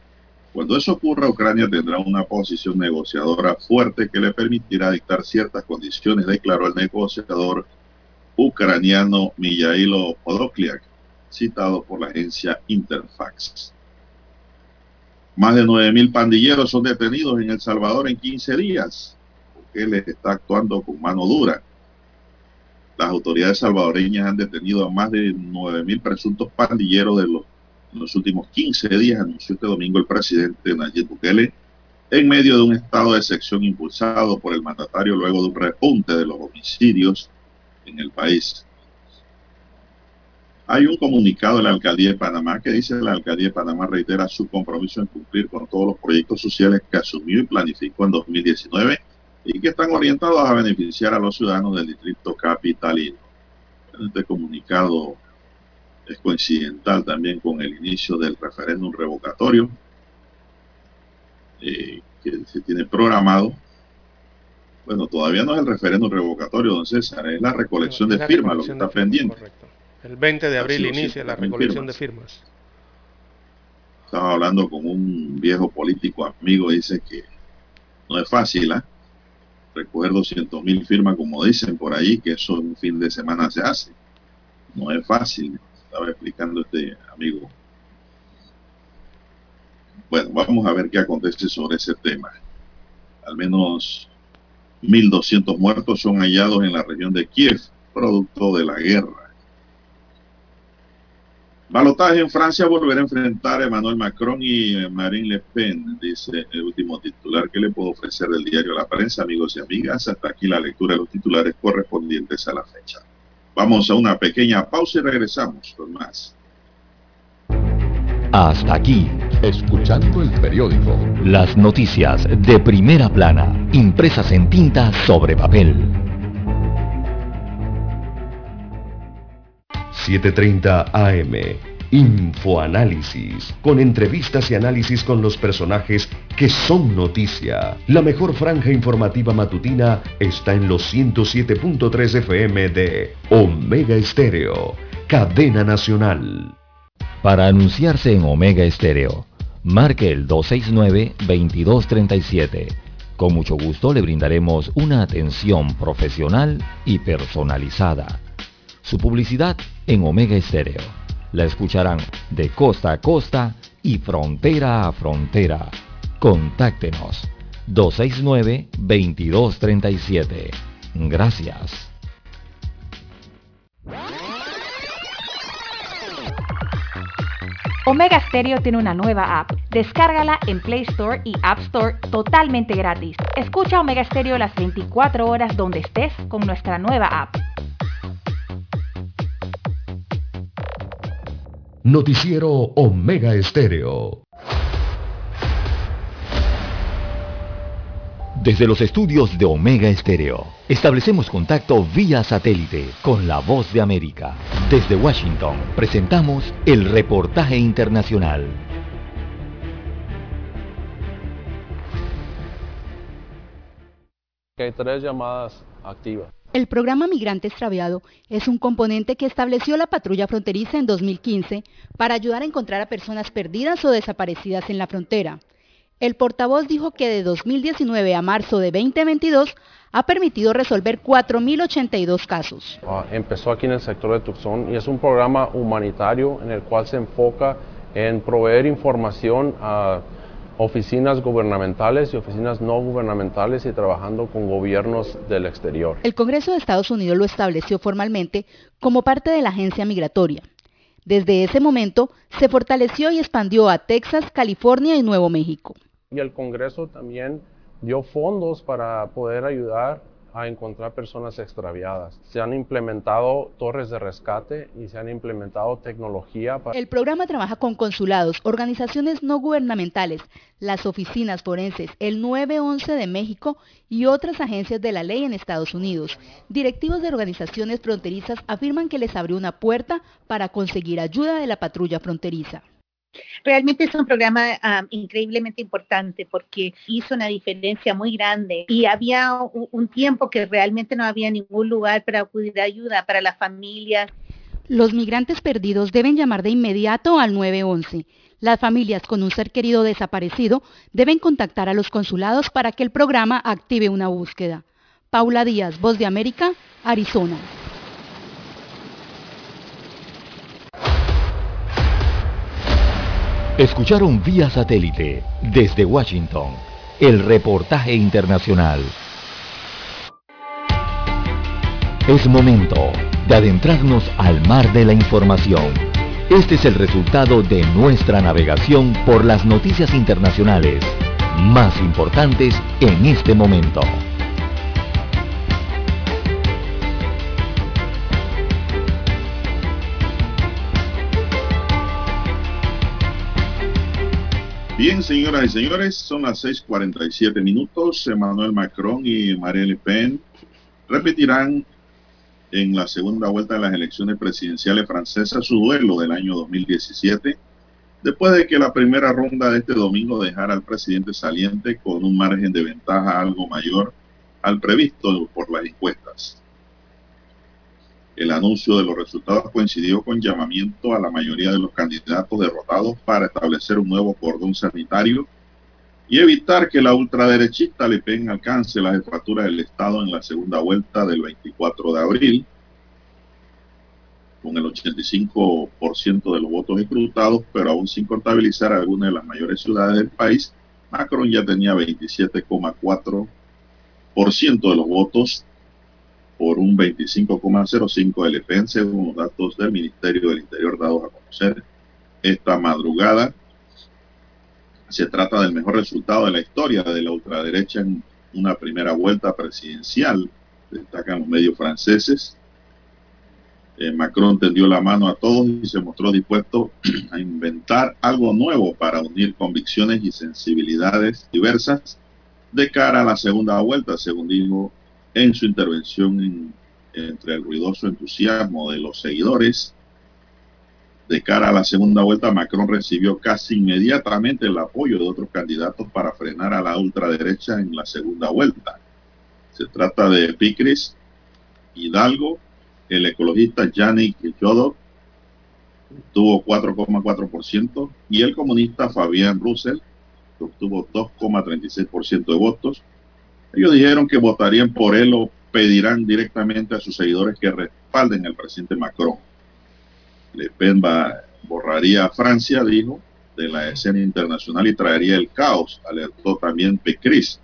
Cuando eso ocurra, Ucrania tendrá una posición negociadora fuerte que le permitirá dictar ciertas condiciones, declaró el negociador ucraniano Mijailo Podolyak, citado por la agencia Interfax. Más de 9.000 pandilleros son detenidos en El Salvador en 15 días, porque les está actuando con mano dura. Las autoridades salvadoreñas han detenido a más de 9.000 presuntos pandilleros en los últimos 15 días, anunció este domingo el presidente Nayib Bukele, en medio de un estado de excepción impulsado por el mandatario luego de un repunte de los homicidios en el país. Hay un comunicado de la Alcaldía de Panamá que dice que la Alcaldía de Panamá reitera su compromiso en cumplir con todos los proyectos sociales que asumió y planificó en 2019 y que están orientados a beneficiar a los ciudadanos del distrito capitalino. Este comunicado es coincidental también con el inicio del referéndum revocatorio que se tiene programado. Bueno, todavía no es el referéndum revocatorio, don César, es la recolección de firmas, lo que está pendiente. Correcto. El 20 de abril inicia la recolección de firmas. Estaba hablando con un viejo político amigo, dice que no es fácil, ¿eh? Recoger 200.000 firmas, como dicen por ahí, que eso en un fin de semana se hace. No es fácil, estaba explicando este amigo. Bueno, vamos a ver qué acontece sobre ese tema. Al menos 1.200 muertos son hallados en la región de Kiev, producto de la guerra. Balotaje en Francia, volverá a enfrentar a Emmanuel Macron y Marine Le Pen, dice el último titular que le puedo ofrecer del diario La Prensa. Amigos y amigas, hasta aquí la lectura de los titulares correspondientes a la fecha. Vamos a una pequeña pausa y regresamos con más. Hasta aquí, escuchando el periódico. Las noticias de primera plana, impresas en tinta sobre papel. 7:30 AM, Infoanálisis, con entrevistas y análisis con los personajes que son noticia. La mejor franja informativa matutina está en los 107.3 FM de Omega Estéreo, cadena nacional. Para anunciarse en Omega Estéreo, marque el 269-2237. Con mucho gusto le brindaremos una atención profesional y personalizada. Su publicidad en Omega Estéreo. La escucharán de costa a costa y frontera a frontera. Contáctenos 269-2237. Gracias. Omega Stereo tiene una nueva app. Descárgala en Play Store y App Store totalmente gratis. Escucha Omega Stereo las 24 horas donde estés con nuestra nueva app. Noticiero Omega Stereo. Desde los estudios de Omega Estéreo, establecemos contacto vía satélite con la Voz de América. Desde Washington, presentamos el reportaje internacional. Hay tres llamadas activas. El programa Migrante Extraviado es un componente que estableció la patrulla fronteriza en 2015 para ayudar a encontrar a personas perdidas o desaparecidas en la frontera. El portavoz dijo que de 2019 a marzo de 2022 ha permitido resolver 4.082 casos. Empezó aquí en el sector de Tucson y es un programa humanitario en el cual se enfoca en proveer información a oficinas gubernamentales y oficinas no gubernamentales y trabajando con gobiernos del exterior. El Congreso de Estados Unidos lo estableció formalmente como parte de la agencia migratoria. Desde ese momento se fortaleció y expandió a Texas, California y Nuevo México. Y el Congreso también dio fondos para poder ayudar a encontrar personas extraviadas. Se han implementado torres de rescate y se han implementado tecnología. El programa trabaja con consulados, organizaciones no gubernamentales, las oficinas forenses, el 911 de México y otras agencias de la ley en Estados Unidos. Directivos de organizaciones fronterizas afirman que les abrió una puerta para conseguir ayuda de la patrulla fronteriza. Realmente es un programa increíblemente importante porque hizo una diferencia muy grande y había un tiempo que realmente no había ningún lugar para acudir a ayuda para las familias. Los migrantes perdidos deben llamar de inmediato al 911. Las familias con un ser querido desaparecido deben contactar a los consulados para que el programa active una búsqueda. Paula Díaz, Voz de América, Arizona. Escucharon vía satélite, desde Washington, el reportaje internacional. Es momento de adentrarnos al mar de la información. Este es el resultado de nuestra navegación por las noticias internacionales más importantes en este momento. Bien, señoras y señores, son las 6:47 minutos. Emmanuel Macron y Marine Le Pen repetirán en la segunda vuelta de las elecciones presidenciales francesas su duelo del año 2017, después de que la primera ronda de este domingo dejara al presidente saliente con un margen de ventaja algo mayor al previsto por las encuestas. El anuncio de los resultados coincidió con llamamiento a la mayoría de los candidatos derrotados para establecer un nuevo cordón sanitario y evitar que la ultraderechista Le Pen alcance la jefatura del Estado en la segunda vuelta del 24 de abril. Con el 85% de los votos escrutados, pero aún sin contabilizar algunas de las mayores ciudades del país, Macron ya tenía 27,4% de los votos por un 25,05 de Le Pen, según los datos del Ministerio del Interior dados a conocer esta madrugada. Se trata del mejor resultado de la historia de la ultraderecha en una primera vuelta presidencial, destacan los medios franceses. Macron tendió la mano a todos y se mostró dispuesto a inventar algo nuevo para unir convicciones y sensibilidades diversas de cara a la segunda vuelta, según dijo en su intervención entre el ruidoso entusiasmo de los seguidores De cara a la segunda vuelta, Macron recibió casi inmediatamente el apoyo de otros candidatos para frenar a la ultraderecha en la segunda vuelta. Se trata de Picris Hidalgo, el ecologista Yannick Jadot, obtuvo 4,4%, y el comunista Fabien Roussel, que obtuvo 2,36% de votos. Ellos dijeron que votarían por él o pedirán directamente a sus seguidores que respalden al presidente Macron. Le Pen borraría a Francia, dijo, de la escena internacional y traería el caos, alertó también Pécresse.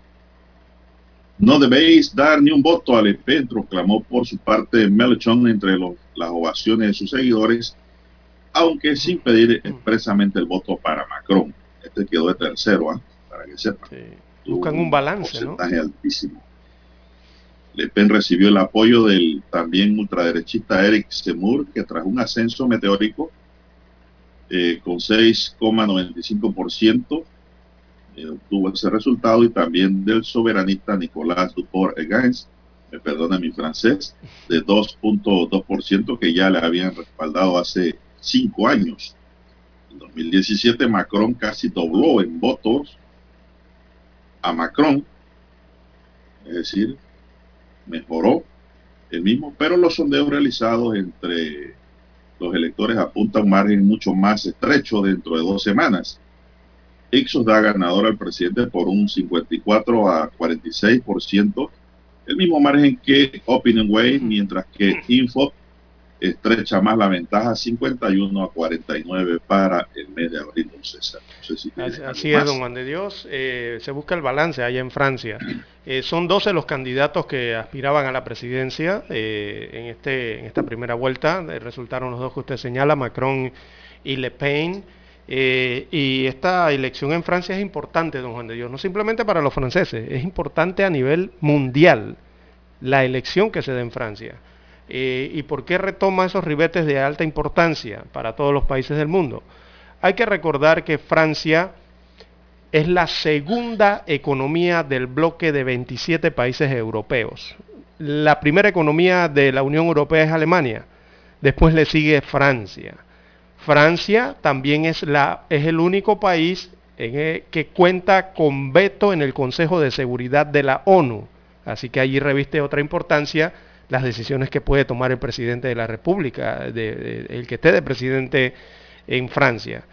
No debéis dar ni un voto a Le Pen, proclamó por su parte Mélenchon entre las ovaciones de sus seguidores, aunque sin pedir expresamente el voto para Macron. Este quedó de tercero, para que sepan. Sí. Buscan un balance, ¿no? Porcentaje altísimo. Le Pen recibió el apoyo del también ultraderechista Eric Zemmour, que tras un ascenso meteórico con 6,95% obtuvo ese resultado, y también del soberanista Nicolas Dupont-Aignan, me perdona mi francés, de 2,2%, que ya le habían respaldado hace 5 años. En 2017 Macron casi dobló en votos a Macron, es decir, mejoró el mismo, pero los sondeos realizados entre los electores apuntan a un margen mucho más estrecho dentro de 2 semanas. Ipsos da ganador al presidente por un 54 a 46%, el mismo margen que Opinion Way, mientras que Info estrecha más la ventaja, 51 a 49 para el mes de abril, don César. No sé si así es, don Juan de Dios. Se busca el balance allá en Francia. Son 12 los candidatos que aspiraban a la presidencia en esta primera vuelta. Resultaron los dos que usted señala, Macron y Le Pen. Y esta elección en Francia es importante, don Juan de Dios, no simplemente para los franceses, es importante a nivel mundial la elección que se da en Francia. ¿Y por qué retoma esos ribetes de alta importancia para todos los países del mundo? Hay que recordar que Francia es la segunda economía del bloque de 27 países europeos. La primera economía de la Unión Europea es Alemania, después le sigue Francia. Francia también es el único país que cuenta con veto en el Consejo de Seguridad de la ONU, así que allí reviste otra importancia las decisiones que puede tomar el presidente de la República, el que esté de presidente en Francia.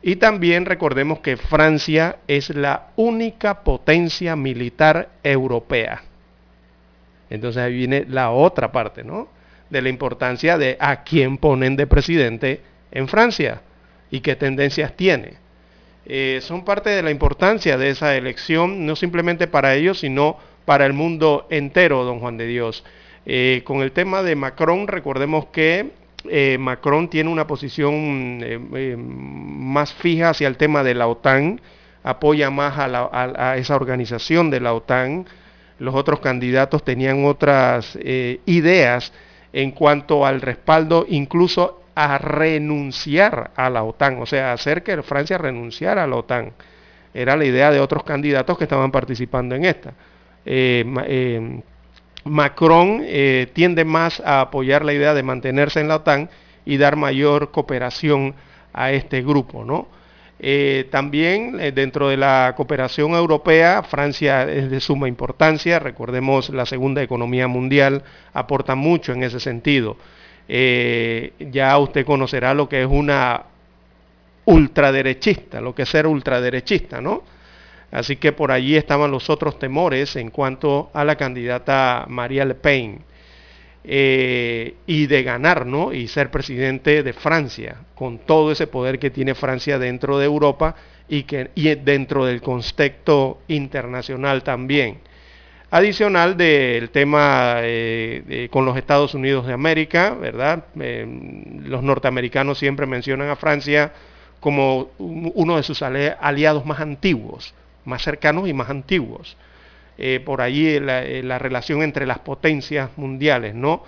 Y también recordemos que Francia es la única potencia militar europea. Entonces ahí viene la otra parte, ¿no?, de la importancia de a quién ponen de presidente en Francia y qué tendencias tiene. Son parte de la importancia de esa elección, no simplemente para ellos, sino para el mundo entero, don Juan de Dios. Con el tema de Macron, recordemos que Macron tiene una posición más fija hacia el tema de la OTAN, apoya más a esa organización de la OTAN. Los otros candidatos tenían otras ideas en cuanto al respaldo, incluso a renunciar a la OTAN, o sea, hacer que Francia renunciara a la OTAN. Era la idea de otros candidatos que estaban participando en esta. Macron tiende más a apoyar la idea de mantenerse en la OTAN y dar mayor cooperación a este grupo, ¿no? También dentro de la cooperación europea, Francia es de suma importancia, recordemos la segunda economía mundial, aporta mucho en ese sentido. Ya usted conocerá lo que es una ultraderechista, lo que es ser ultraderechista, ¿no? Así que por allí estaban los otros temores en cuanto a la candidata María Le Pen. Y de ganar, ¿no?, y ser presidente de Francia, con todo ese poder que tiene Francia dentro de Europa y dentro del contexto internacional también. Adicional del tema con los Estados Unidos de América, ¿verdad? Los norteamericanos siempre mencionan a Francia como uno de sus aliados más antiguos, más cercanos y más antiguos. Por allí la relación entre las potencias mundiales, ¿no?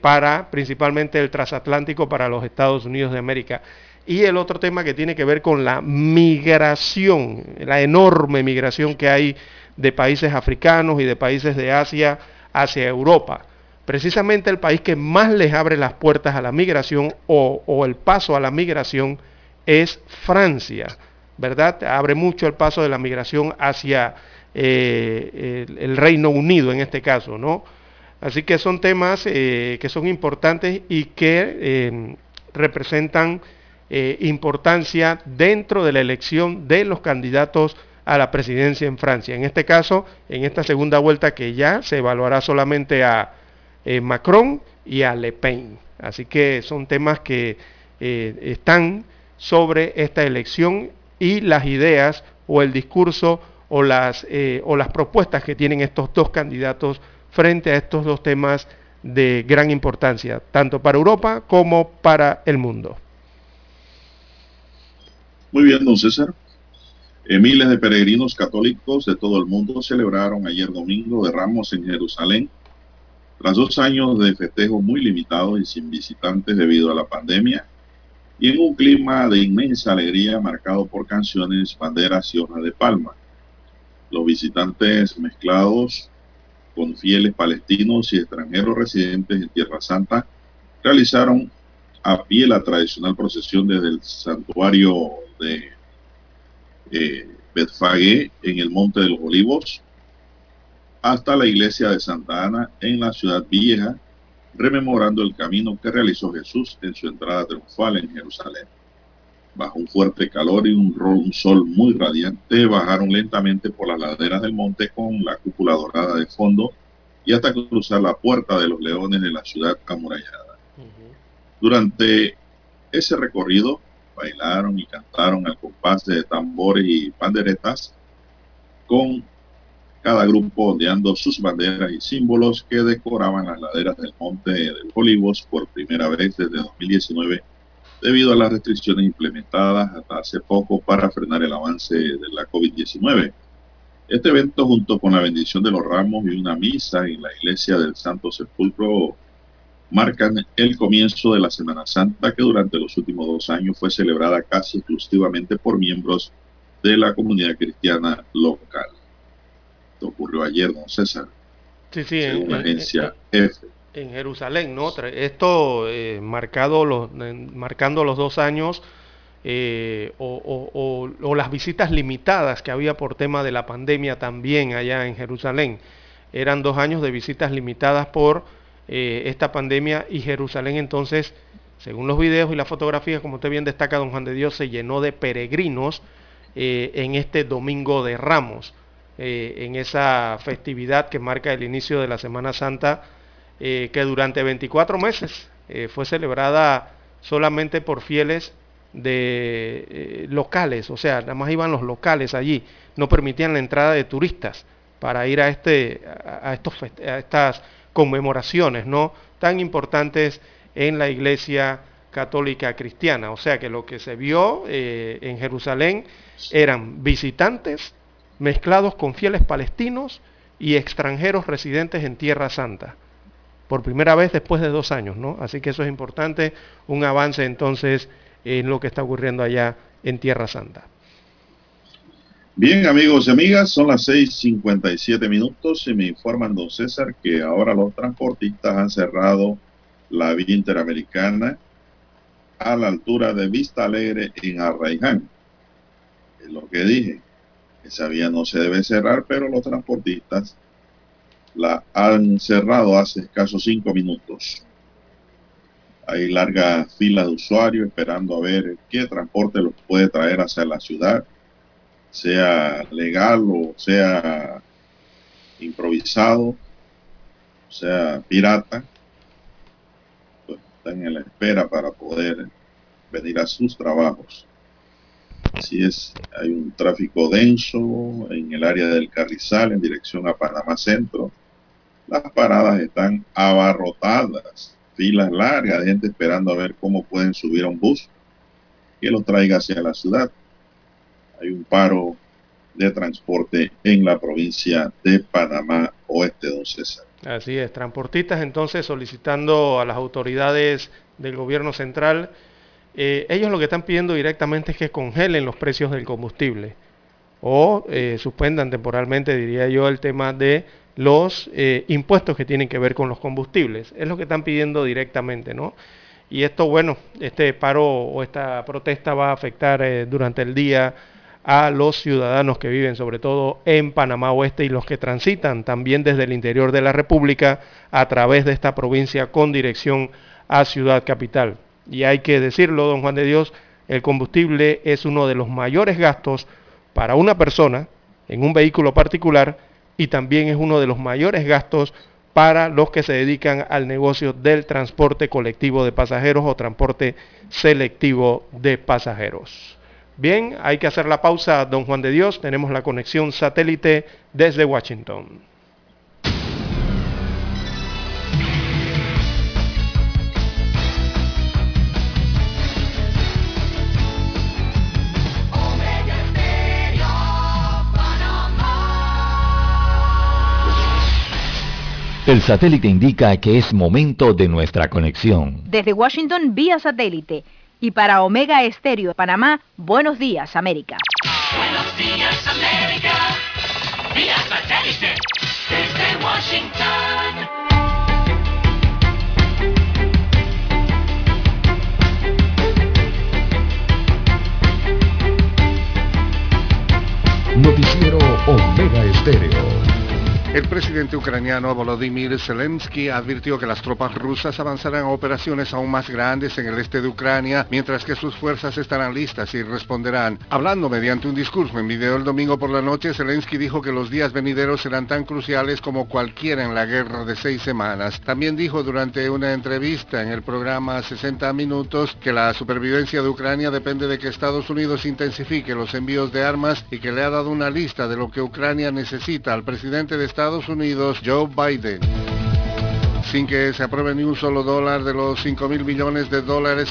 Para principalmente el transatlántico, para los Estados Unidos de América. Y el otro tema que tiene que ver con la migración, la enorme migración que hay de países africanos y de países de Asia hacia Europa. precisamente el país que más les abre las puertas a la migración o el paso a la migración es Francia, ¿verdad? Abre mucho el paso de la migración hacia el Reino Unido en este caso, ¿no? Así que son temas que son importantes y que representan importancia dentro de la elección de los candidatos a la presidencia en Francia. En este caso, en esta segunda vuelta que ya se evaluará solamente a Macron y a Le Pen. Así que son temas que están sobre esta elección y las ideas o el discurso o las propuestas que tienen estos dos candidatos frente a estos dos temas de gran importancia, tanto para Europa como para el mundo. Muy bien, don César. Miles de peregrinos católicos de todo el mundo celebraron ayer domingo de Ramos en Jerusalén, tras 2 años de festejos muy limitados y sin visitantes debido a la pandemia, y en un clima de inmensa alegría marcado por canciones, banderas y hojas de palma. Los visitantes mezclados con fieles palestinos y extranjeros residentes en Tierra Santa realizaron a pie la tradicional procesión desde el santuario de Betfagé en el Monte de los Olivos hasta la iglesia de Santa Ana en la ciudad vieja, rememorando el camino que realizó Jesús en su entrada triunfal en Jerusalén. Bajo un fuerte calor y un sol muy radiante, bajaron lentamente por las laderas del monte con la cúpula dorada de fondo y hasta cruzar la Puerta de los Leones de la ciudad amurallada. Durante ese recorrido bailaron y cantaron al compás de tambores y panderetas, con cada grupo ondeando sus banderas y símbolos que decoraban las laderas del Monte de los Olivos por primera vez desde 2019, debido a las restricciones implementadas hasta hace poco para frenar el avance de la COVID-19. Este evento, junto con la bendición de los ramos y una misa en la iglesia del Santo Sepulcro, marcan el comienzo de la Semana Santa, que durante los últimos 2 años fue celebrada casi exclusivamente por miembros de la comunidad cristiana local. Esto ocurrió ayer, don César. Sí, según la agencia EFE. En Jerusalén, ¿no? Esto marcando los 2 años o las visitas limitadas que había por tema de la pandemia también allá en Jerusalén. Eran 2 años de visitas limitadas por esta pandemia, y Jerusalén entonces, según los videos y las fotografías, como usted bien destaca, don Juan de Dios, se llenó de peregrinos en este domingo de Ramos, en esa festividad que marca el inicio de la Semana Santa, que durante 24 meses fue celebrada solamente por fieles de locales, o sea, nada más iban los locales allí, no permitían la entrada de turistas para ir a estas conmemoraciones, ¿no?, tan importantes en la Iglesia Católica Cristiana. O sea que lo que se vio en Jerusalén eran visitantes mezclados con fieles palestinos y extranjeros residentes en Tierra Santa, por primera vez después de 2 años, ¿no? Así que eso es importante, un avance entonces en lo que está ocurriendo allá en Tierra Santa. Bien, amigos y amigas, son las 6:57 minutos y me informan, don César, que ahora los transportistas han cerrado la vía interamericana a la altura de Vista Alegre en Arraiján. Es lo que dije, esa vía no se debe cerrar, pero los transportistas la han cerrado hace escasos 5 minutos. Hay largas filas de usuarios esperando a ver qué transporte los puede traer hacia la ciudad, sea legal o sea improvisado, sea pirata. Pues están en la espera para poder venir a sus trabajos. Así es, hay un tráfico denso en el área del Carrizal en dirección a Panamá Centro. Las paradas están abarrotadas, filas largas de gente esperando a ver cómo pueden subir a un bus que los traiga hacia la ciudad. Hay un paro de transporte en la provincia de Panamá Oeste, don César. Así es, transportistas entonces solicitando a las autoridades del gobierno central, ellos lo que están pidiendo directamente es que congelen los precios del combustible o suspendan temporalmente, diría yo, el tema de los impuestos que tienen que ver con los combustibles. Es lo que están pidiendo directamente, ¿no? Y esto, bueno, este paro o esta protesta va a afectar durante el día a los ciudadanos que viven sobre todo en Panamá Oeste y los que transitan también desde el interior de la República a través de esta provincia con dirección a Ciudad Capital. Y hay que decirlo, don Juan de Dios, el combustible es uno de los mayores gastos para una persona en un vehículo particular y también es uno de los mayores gastos para los que se dedican al negocio del transporte colectivo de pasajeros o transporte selectivo de pasajeros. Bien, hay que hacer la pausa, don Juan de Dios. Tenemos la conexión satélite desde Washington. El satélite indica que es momento de nuestra conexión. Desde Washington, vía satélite. Y para Omega Estéreo de Panamá, buenos días, América. Buenos días, América. Vía satélite. Desde Washington. Noticiero Omega Estéreo. El presidente ucraniano Volodymyr Zelensky advirtió que las tropas rusas avanzarán a operaciones aún más grandes en el este de Ucrania, mientras que sus fuerzas estarán listas y responderán. Hablando mediante un discurso en video el domingo por la noche, Zelensky dijo que los días venideros serán tan cruciales como cualquiera en la guerra de 6 semanas. También dijo durante una entrevista en el programa 60 Minutos que la supervivencia de Ucrania depende de que Estados Unidos intensifique los envíos de armas y que le ha dado una lista de lo que Ucrania necesita al presidente de Estados Unidos, Joe Biden. Sin que se apruebe ni un solo dólar de los $5.000 millones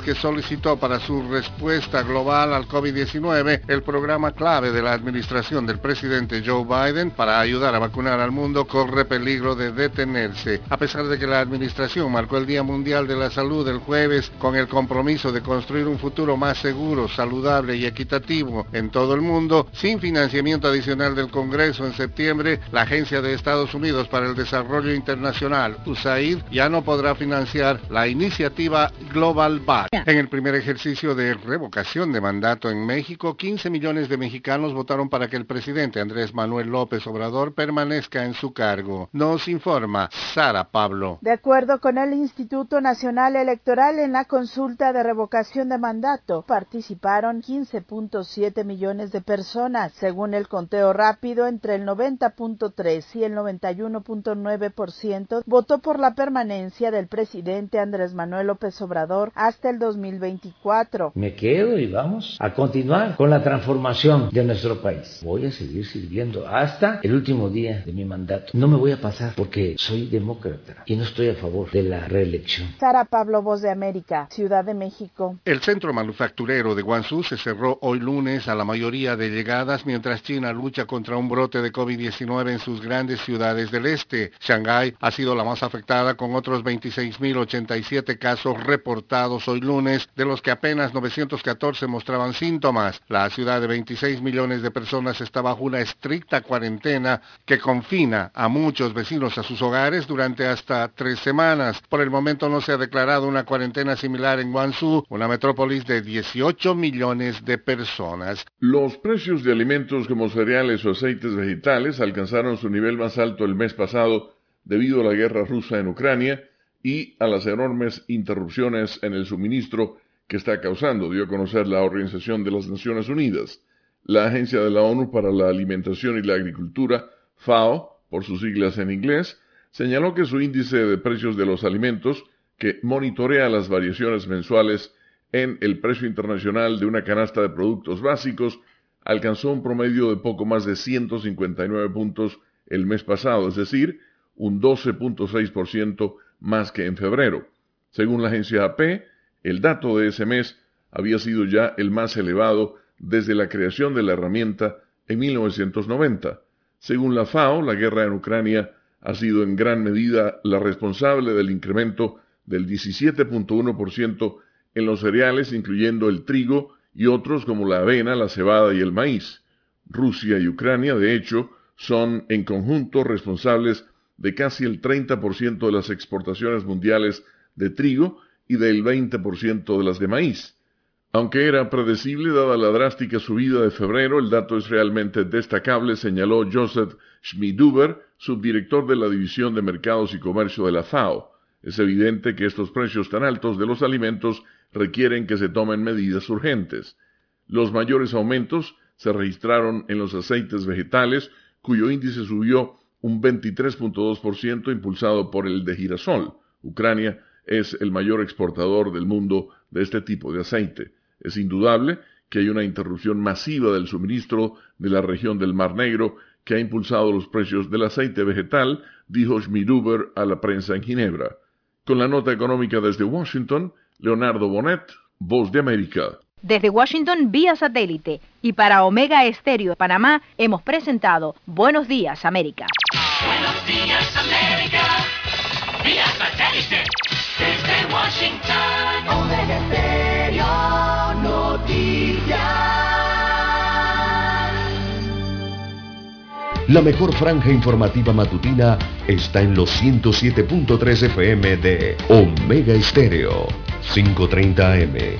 que solicitó para su respuesta global al COVID-19, el programa clave de la administración del presidente Joe Biden para ayudar a vacunar al mundo corre peligro de detenerse. A pesar de que la administración marcó el Día Mundial de la Salud el jueves con el compromiso de construir un futuro más seguro, saludable y equitativo en todo el mundo, sin financiamiento adicional del Congreso en septiembre, la Agencia de Estados Unidos para el Desarrollo Internacional, USAID, ya no podrá financiar la iniciativa Global Back. En el primer ejercicio de revocación de mandato en México, 15 millones de mexicanos votaron para que el presidente Andrés Manuel López Obrador permanezca en su cargo. Nos informa Sara Pablo. De acuerdo con el Instituto Nacional Electoral, en la consulta de revocación de mandato participaron 15.7 millones de personas, según el conteo rápido. Entre el 90.3 y el 91.9% votó por la permanencia del presidente Andrés Manuel López Obrador hasta el 2024. Me quedo y vamos a continuar con la transformación de nuestro país. Voy a seguir sirviendo hasta el último día de mi mandato. No me voy a pasar porque soy demócrata y no estoy a favor de la reelección. Sara Pablo, Voz de América, Ciudad de México. El centro manufacturero de Guangzhou se cerró hoy lunes a la mayoría de llegadas mientras China lucha contra un brote de COVID-19 en sus grandes ciudades del este. Shanghái ha sido la más afectada con otros 26.087 casos reportados hoy lunes, de los que apenas 914 mostraban síntomas. La ciudad de 26 millones de personas está bajo una estricta cuarentena que confina a muchos vecinos a sus hogares durante hasta 3 semanas. Por el momento no se ha declarado una cuarentena similar en Guangzhou, una metrópolis de 18 millones de personas. Los precios de alimentos como cereales o aceites vegetales alcanzaron su nivel más alto el mes pasado, debido a la guerra rusa en Ucrania y a las enormes interrupciones en el suministro que está causando, dio a conocer la Organización de las Naciones Unidas. La Agencia de la ONU para la Alimentación y la Agricultura, FAO, por sus siglas en inglés, señaló que su índice de precios de los alimentos, que monitorea las variaciones mensuales en el precio internacional de una canasta de productos básicos, alcanzó un promedio de poco más de 159 puntos el mes pasado, es decir, un 12.6% más que en febrero. Según la agencia AP, el dato de ese mes había sido ya el más elevado desde la creación de la herramienta en 1990. Según la FAO, la guerra en Ucrania ha sido en gran medida la responsable del incremento del 17.1% en los cereales, incluyendo el trigo y otros como la avena, la cebada y el maíz. Rusia y Ucrania, de hecho, son en conjunto responsables de de casi el 30% de las exportaciones mundiales de trigo y del 20% de las de maíz. Aunque era predecible dada la drástica subida de febrero, el dato es realmente destacable, señaló Joseph Schmidhuber, subdirector de la División de Mercados y Comercio de la FAO. Es evidente que estos precios tan altos de los alimentos requieren que se tomen medidas urgentes. Los mayores aumentos se registraron en los aceites vegetales, cuyo índice subió un 23.2% impulsado por el de girasol. Ucrania es el mayor exportador del mundo de este tipo de aceite. Es indudable que hay una interrupción masiva del suministro de la región del Mar Negro que ha impulsado los precios del aceite vegetal, dijo Schmidhuber a la prensa en Ginebra. Con la nota económica desde Washington, Leonardo Bonet, Voz de América. Desde Washington, vía satélite. Y para Omega Estéreo de Panamá, hemos presentado Buenos Días, América. Buenos Días, América. Vía satélite. Desde Washington, Omega Estéreo Noticias. La mejor franja informativa matutina está en los 107.3 FM de Omega Estéreo. 5:30 AM.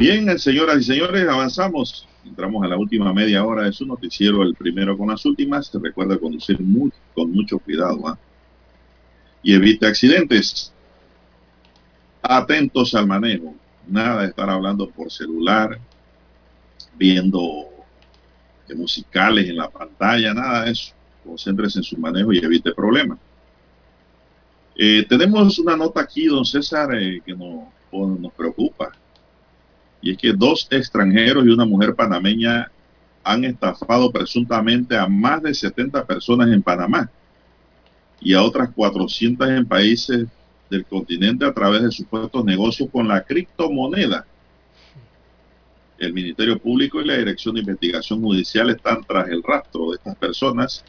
Bien, señoras y señores, avanzamos. Entramos a la última media hora de su noticiero, el primero con las últimas. Se recuerda conducir con mucho cuidado, ¿eh? Y evite accidentes. Atentos al manejo. Nada de estar hablando por celular, viendo musicales en la pantalla, nada de eso. Concéntrese en su manejo y evite problemas. Tenemos una nota aquí, don César, que nos preocupa. Y es que 2 extranjeros y una mujer panameña han estafado presuntamente a más de 70 personas en Panamá y a otras 400 en países del continente a través de supuestos negocios con la criptomoneda. El Ministerio Público y la Dirección de Investigación Judicial están tras el rastro de estas personas.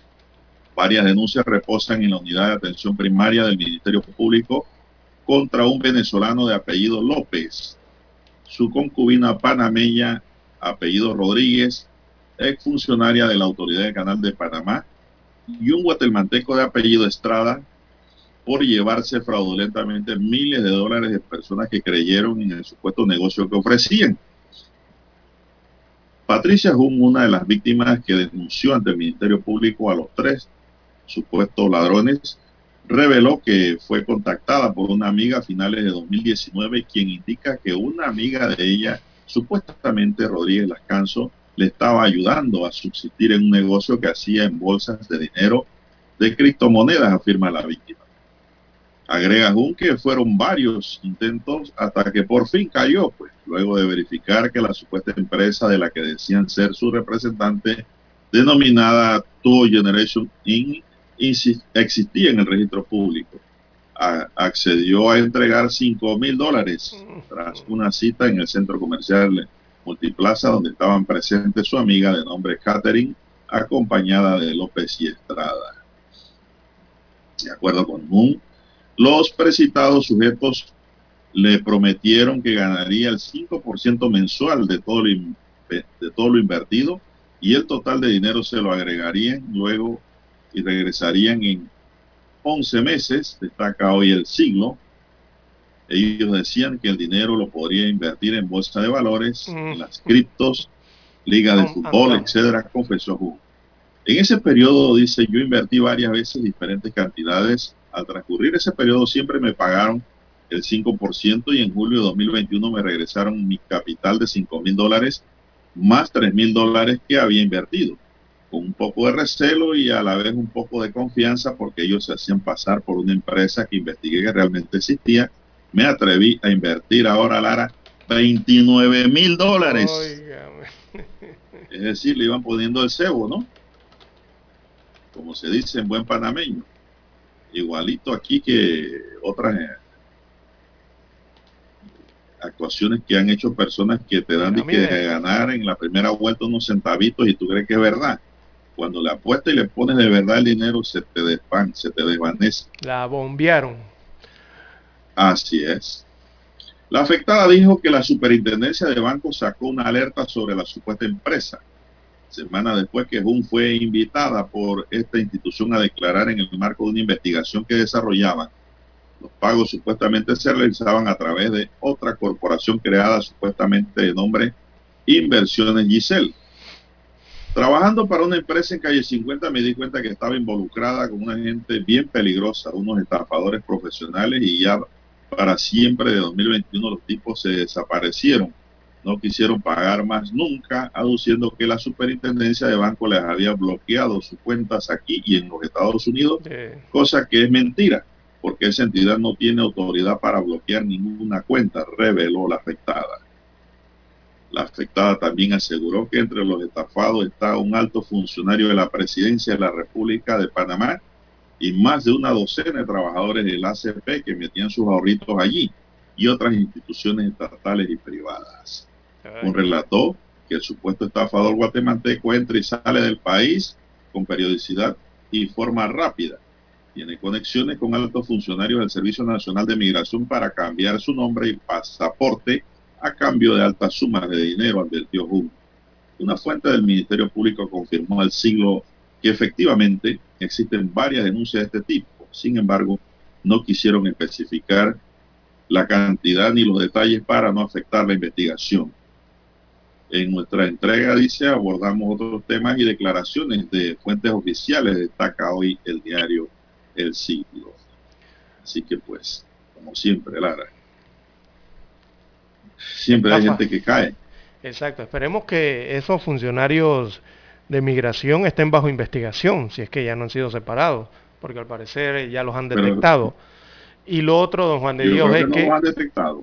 Varias denuncias reposan en la Unidad de Atención Primaria del Ministerio Público contra un venezolano de apellido López, su concubina panameña, apellido Rodríguez, exfuncionaria de la Autoridad de Canal de Panamá, y un guatemalteco de apellido Estrada, por llevarse fraudulentamente miles de dólares de personas que creyeron en el supuesto negocio que ofrecían. Patricia Jun, una de las víctimas que denunció ante el Ministerio Público a los 3 supuestos ladrones, reveló que fue contactada por una amiga a finales de 2019, quien indica que una amiga de ella, supuestamente Rodríguez Lascanzo, le estaba ayudando a subsistir en un negocio que hacía en bolsas de dinero de criptomonedas, afirma la víctima. Agrega Jun que fueron varios intentos hasta que por fin cayó, pues, luego de verificar que la supuesta empresa de la que decían ser su representante, denominada Two Generation Inc., existía en el registro público. Accedió a entregar $5,000 tras una cita en el centro comercial Multiplaza, donde estaban presentes su amiga de nombre Catherine, acompañada de López y Estrada. De acuerdo con Moon, los precitados sujetos le prometieron que ganaría el 5% mensual de todo lo invertido, y el total de dinero se lo agregarían luego y regresarían en 11 meses, destaca Hoy El Siglo. Ellos decían que el dinero lo podría invertir en bolsa de valores, en las criptos, ligas de fútbol, etcétera, confesó Hugo. En ese periodo, dice, yo invertí varias veces diferentes cantidades. Al transcurrir ese periodo siempre me pagaron el 5% y en julio de 2021 me regresaron mi capital de $5,000 más $3,000 que había invertido. Con un poco de recelo y a la vez un poco de confianza, porque ellos se hacían pasar por una empresa que investigué que realmente existía, me atreví a invertir. Ahora, Lara, $29,000. Es decir, le iban poniendo el cebo, ¿no? Como se dice en buen panameño. Igualito aquí que otras actuaciones que han hecho personas que te dan que ganar en la primera vuelta unos centavitos y tú crees que es verdad. Cuando le apuestas y le pones de verdad el dinero, se te desvanece. La bombearon. Así es. La afectada dijo que la superintendencia de bancos sacó una alerta sobre la supuesta empresa, semana después que Jun fue invitada por esta institución a declarar en el marco de una investigación que desarrollaban. Los pagos supuestamente se realizaban a través de otra corporación creada supuestamente de nombre Inversiones Giselle. Trabajando para una empresa en Calle 50 me di cuenta que estaba involucrada con una gente bien peligrosa, unos estafadores profesionales, y ya para siempre de 2021 los tipos se desaparecieron. No quisieron pagar más nunca, aduciendo que la superintendencia de banco les había bloqueado sus cuentas aquí y en los Estados Unidos, cosa que es mentira, porque esa entidad no tiene autoridad para bloquear ninguna cuenta, reveló la afectada. La afectada también aseguró que entre los estafados está un alto funcionario de la Presidencia de la República de Panamá y más de una docena de trabajadores del ACP que metían sus ahorritos allí y otras instituciones estatales y privadas. Un relató que el supuesto estafador guatemalteco entra y sale del país con periodicidad y forma rápida. Tiene conexiones con altos funcionarios del Servicio Nacional de Migración para cambiar su nombre y pasaporte a cambio de altas sumas de dinero, advirtió Jun. Una fuente del Ministerio Público confirmó al Siglo que efectivamente existen varias denuncias de este tipo. Sin embargo, no quisieron especificar la cantidad ni los detalles para no afectar la investigación. En nuestra entrega, dice, abordamos otros temas y declaraciones de fuentes oficiales, destaca hoy el diario El Siglo. Así que pues, como siempre, Lara, siempre hay gente que cae. Exacto, esperemos que esos funcionarios de migración estén bajo investigación, si es que ya no han sido separados, porque al parecer ya los han detectado. Y lo otro, don Juan de Dios, es que no han detectado.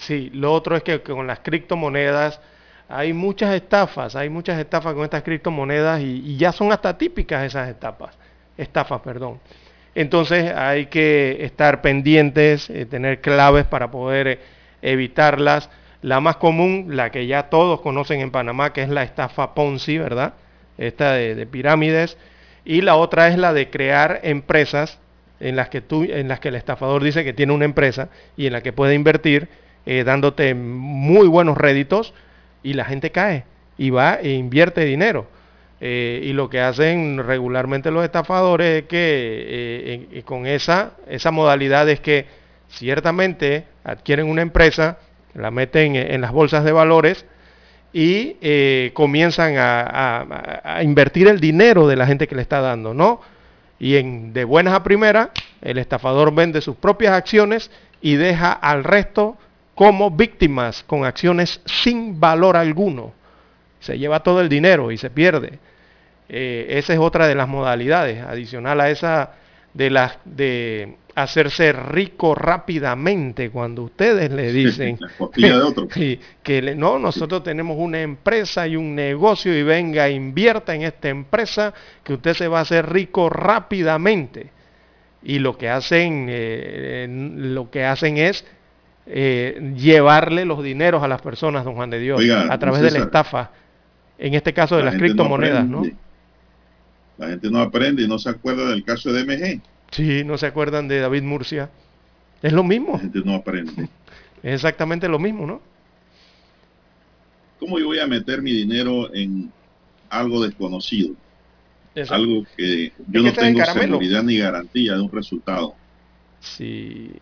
Sí, lo otro es que con las criptomonedas hay muchas estafas con estas criptomonedas y ya son hasta típicas esas estafas. Entonces hay que estar pendientes, tener claves para poder evitarlas. La más común, la que ya todos conocen en Panamá, que es la estafa Ponzi, ¿verdad? Esta de pirámides. Y la otra es la de crear empresas en las que el estafador dice que tiene una empresa y en la que puede invertir, dándote muy buenos réditos, y la gente cae y va e invierte dinero. Y lo que hacen regularmente los estafadores es que con esa modalidad es que ciertamente adquieren una empresa, la meten en las bolsas de valores y comienzan a invertir el dinero de la gente que le está dando, ¿no? Y de buenas a primeras, el estafador vende sus propias acciones y deja al resto como víctimas con acciones sin valor alguno. Se lleva todo el dinero y se pierde. Esa es otra de las modalidades, adicional a esa de hacerse rico rápidamente cuando ustedes le dicen nosotros tenemos una empresa y un negocio y venga, invierta en esta empresa que usted se va a hacer rico rápidamente. Y lo que hacen es llevarle los dineros a las personas, don Juan de Dios. Oiga, a través de la estafa, en este caso de las criptomonedas, ¿no? La gente no aprende y no se acuerda del caso de MG. Sí, no se acuerdan de David Murcia. Es lo mismo. La gente no aprende. Es exactamente lo mismo, ¿no? ¿Cómo yo voy a meter mi dinero en algo desconocido? Exacto. Algo que yo no tengo seguridad ni garantía de un resultado. Sí,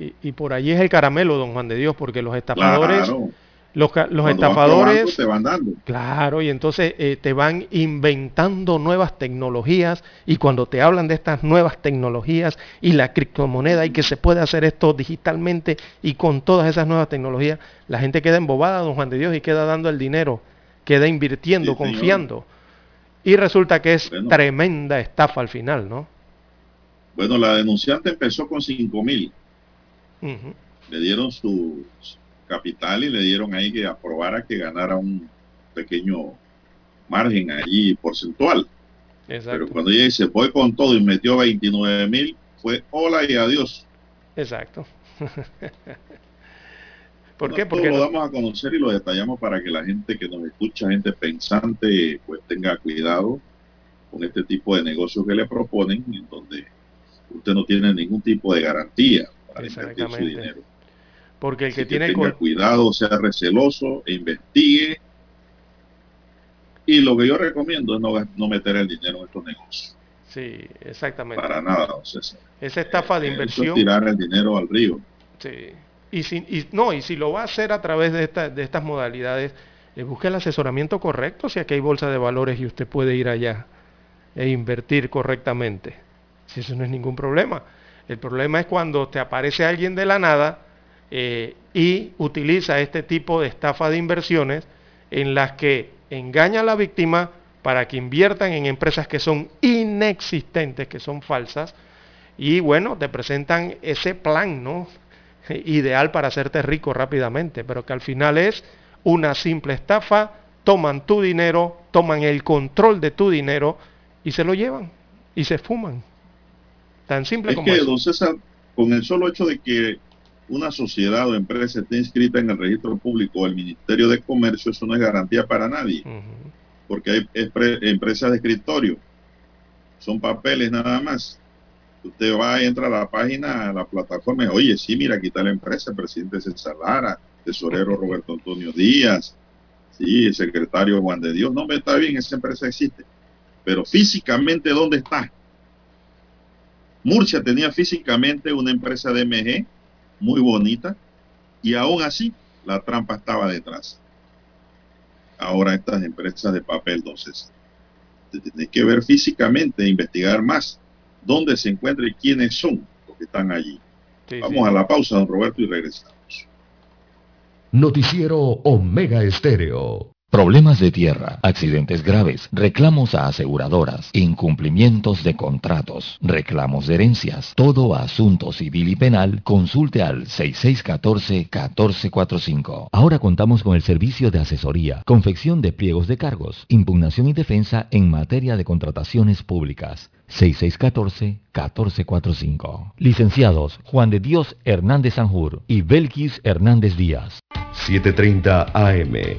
y por allí es el caramelo, don Juan de Dios, porque los estafadores... Claro. Los estafadores te van dando. Claro, y entonces te van inventando nuevas tecnologías, y cuando te hablan de estas nuevas tecnologías y la criptomoneda y que se puede hacer esto digitalmente y con todas esas nuevas tecnologías, la gente queda embobada, don Juan de Dios, y queda dando el dinero, queda invirtiendo, sí, confiando. Y resulta que es tremenda estafa al final, ¿no? Bueno, la denunciante empezó con 5.000. Le dieron sus capital y le dieron ahí que aprobara que ganara un pequeño margen allí porcentual. Exacto. Pero cuando ella dice voy con todo y metió 29.000, fue hola y adiós. Exacto. ¿Por qué? Porque lo damos a conocer y lo detallamos para que la gente que nos escucha, gente pensante, pues tenga cuidado con este tipo de negocios que le proponen, en donde usted no tiene ningún tipo de garantía para invertir su dinero. Porque el que tiene cuidado, sea receloso, investigue. Y lo que yo recomiendo es no meter el dinero en estos negocios. Sí, exactamente. Para nada, o sea, esa estafa de inversión. Eso es tirar el dinero al río. Sí. Y si lo va a hacer a través de estas modalidades, busque el asesoramiento correcto. Si aquí hay bolsa de valores y usted puede ir allá e invertir correctamente. Si eso no es ningún problema. El problema es cuando te aparece alguien de la nada y utiliza este tipo de estafa de inversiones en las que engaña a la víctima para que inviertan en empresas que son inexistentes, que son falsas, y bueno, te presentan ese plan, ¿no?, ideal para hacerte rico rápidamente, pero que al final es una simple estafa. Toman tu dinero, toman el control de tu dinero y se lo llevan y se fuman. Tan simple es como que, eso. Don César, con el solo hecho de que una sociedad o empresa esté inscrita en el registro público del Ministerio de Comercio, eso no es garantía para nadie. Uh-huh. Porque hay empresas de escritorio, son papeles nada más. Usted va, entra a la página, a la plataforma, oye, sí, mira, aquí está la empresa, el presidente César Lara, tesorero Roberto Antonio Díaz, sí, el secretario Juan de Dios. No, está bien, esa empresa existe, pero físicamente, ¿dónde está? Murcia tenía físicamente una empresa de MG muy bonita, y aún así la trampa estaba detrás. Ahora estas empresas de papel, entonces, tienes que ver físicamente e investigar más dónde se encuentra y quiénes son los que están allí. Sí, Vamos a la pausa, don Roberto, y regresamos. Noticiero Omega Estéreo. Problemas de tierra, accidentes graves, reclamos a aseguradoras, incumplimientos de contratos, reclamos de herencias, todo asunto civil y penal, consulte al 6614-1445. Ahora contamos con el servicio de asesoría, confección de pliegos de cargos, impugnación y defensa en materia de contrataciones públicas. 6614-1445. Licenciados Juan de Dios Hernández Sanjur y Belkis Hernández Díaz. 7:30 AM.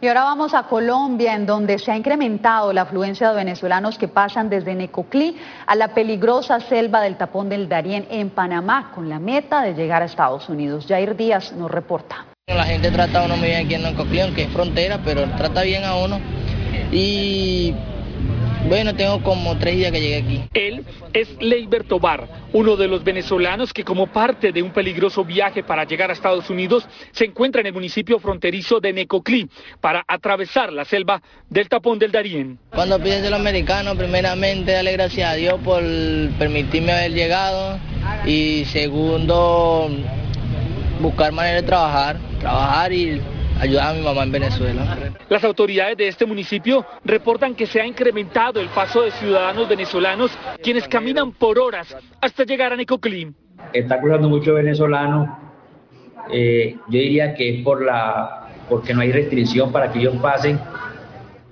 Y ahora vamos a Colombia, en donde se ha incrementado la afluencia de venezolanos que pasan desde Necoclí a la peligrosa selva del Tapón del Darién en Panamá, con la meta de llegar a Estados Unidos. Jair Díaz nos reporta. La gente trata a uno muy bien aquí en Necoclí, aunque es frontera, pero trata bien a uno. Y bueno, tengo como 3 días que llegué aquí. Él es Leiber Tobar, uno de los venezolanos que, como parte de un peligroso viaje para llegar a Estados Unidos, se encuentra en el municipio fronterizo de Necoclí para atravesar la selva del Tapón del Darién. Cuando pides a los americanos, primeramente, dale gracias a Dios por permitirme haber llegado, y segundo, buscar manera de trabajar y ayudar a mi mamá en Venezuela. Las autoridades de este municipio reportan que se ha incrementado el paso de ciudadanos venezolanos, quienes caminan por horas hasta llegar a Necoclí. Está cruzando muchos venezolanos. Yo diría que es porque no hay restricción para que ellos pasen,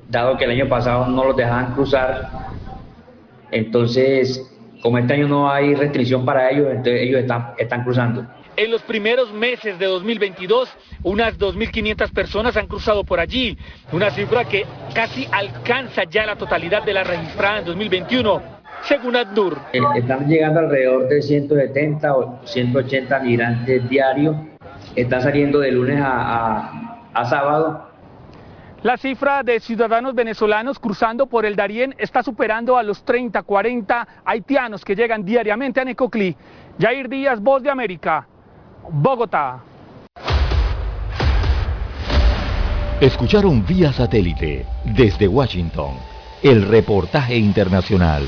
dado que el año pasado no los dejaban cruzar. Entonces, como este año no hay restricción para ellos, entonces ellos están cruzando. En los primeros meses de 2022, unas 2.500 personas han cruzado por allí, una cifra que casi alcanza ya la totalidad de la registrada en 2021, según ACNUR. Están llegando alrededor de 170 o 180 migrantes diarios, están saliendo de lunes a sábado. La cifra de ciudadanos venezolanos cruzando por el Darién está superando a los 30, 40 haitianos que llegan diariamente a Necoclí. Yair Díaz, Voz de América, Bogotá. Escucharon vía satélite desde Washington el reportaje internacional.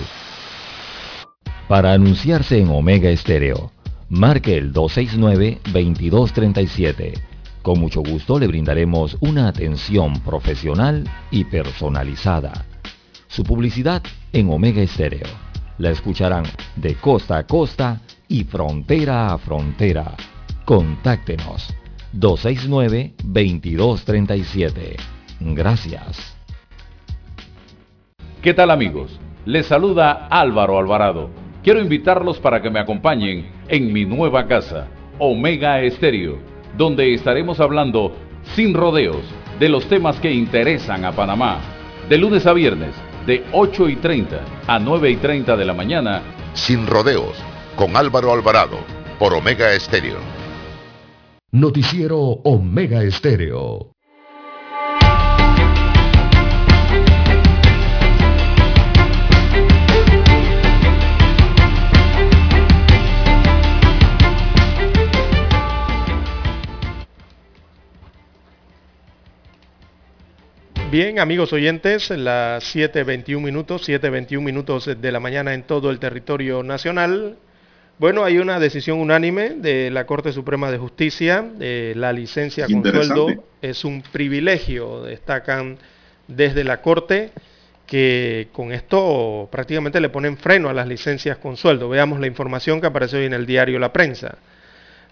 Para anunciarse en Omega Estéreo, marque el 269-2237. Con mucho gusto le brindaremos una atención profesional y personalizada. Su publicidad en Omega Estéreo. La escucharán de costa a costa y frontera a frontera. Contáctenos 269-2237. Gracias. ¿Qué tal, amigos? Les saluda Álvaro Alvarado. Quiero invitarlos para que me acompañen en mi nueva casa, Omega Estéreo, donde estaremos hablando sin rodeos de los temas que interesan a Panamá, de lunes a viernes, de 8:30 a 9:30 de la mañana. Sin rodeos, con Álvaro Alvarado, por Omega Estéreo. Noticiero Omega Estéreo. Bien, amigos oyentes, las 7:21 minutos de la mañana en todo el territorio nacional. Bueno, hay una decisión unánime de la Corte Suprema de Justicia. La licencia con sueldo es un privilegio, destacan desde la Corte, que con esto prácticamente le ponen freno a las licencias con sueldo. Veamos la información que apareció hoy en el diario La Prensa.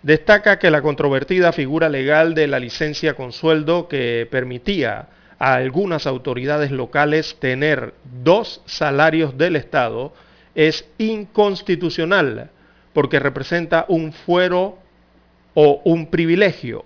Destaca que la controvertida figura legal de la licencia con sueldo, que permitía a algunas autoridades locales tener dos salarios del Estado, es inconstitucional porque representa un fuero o un privilegio.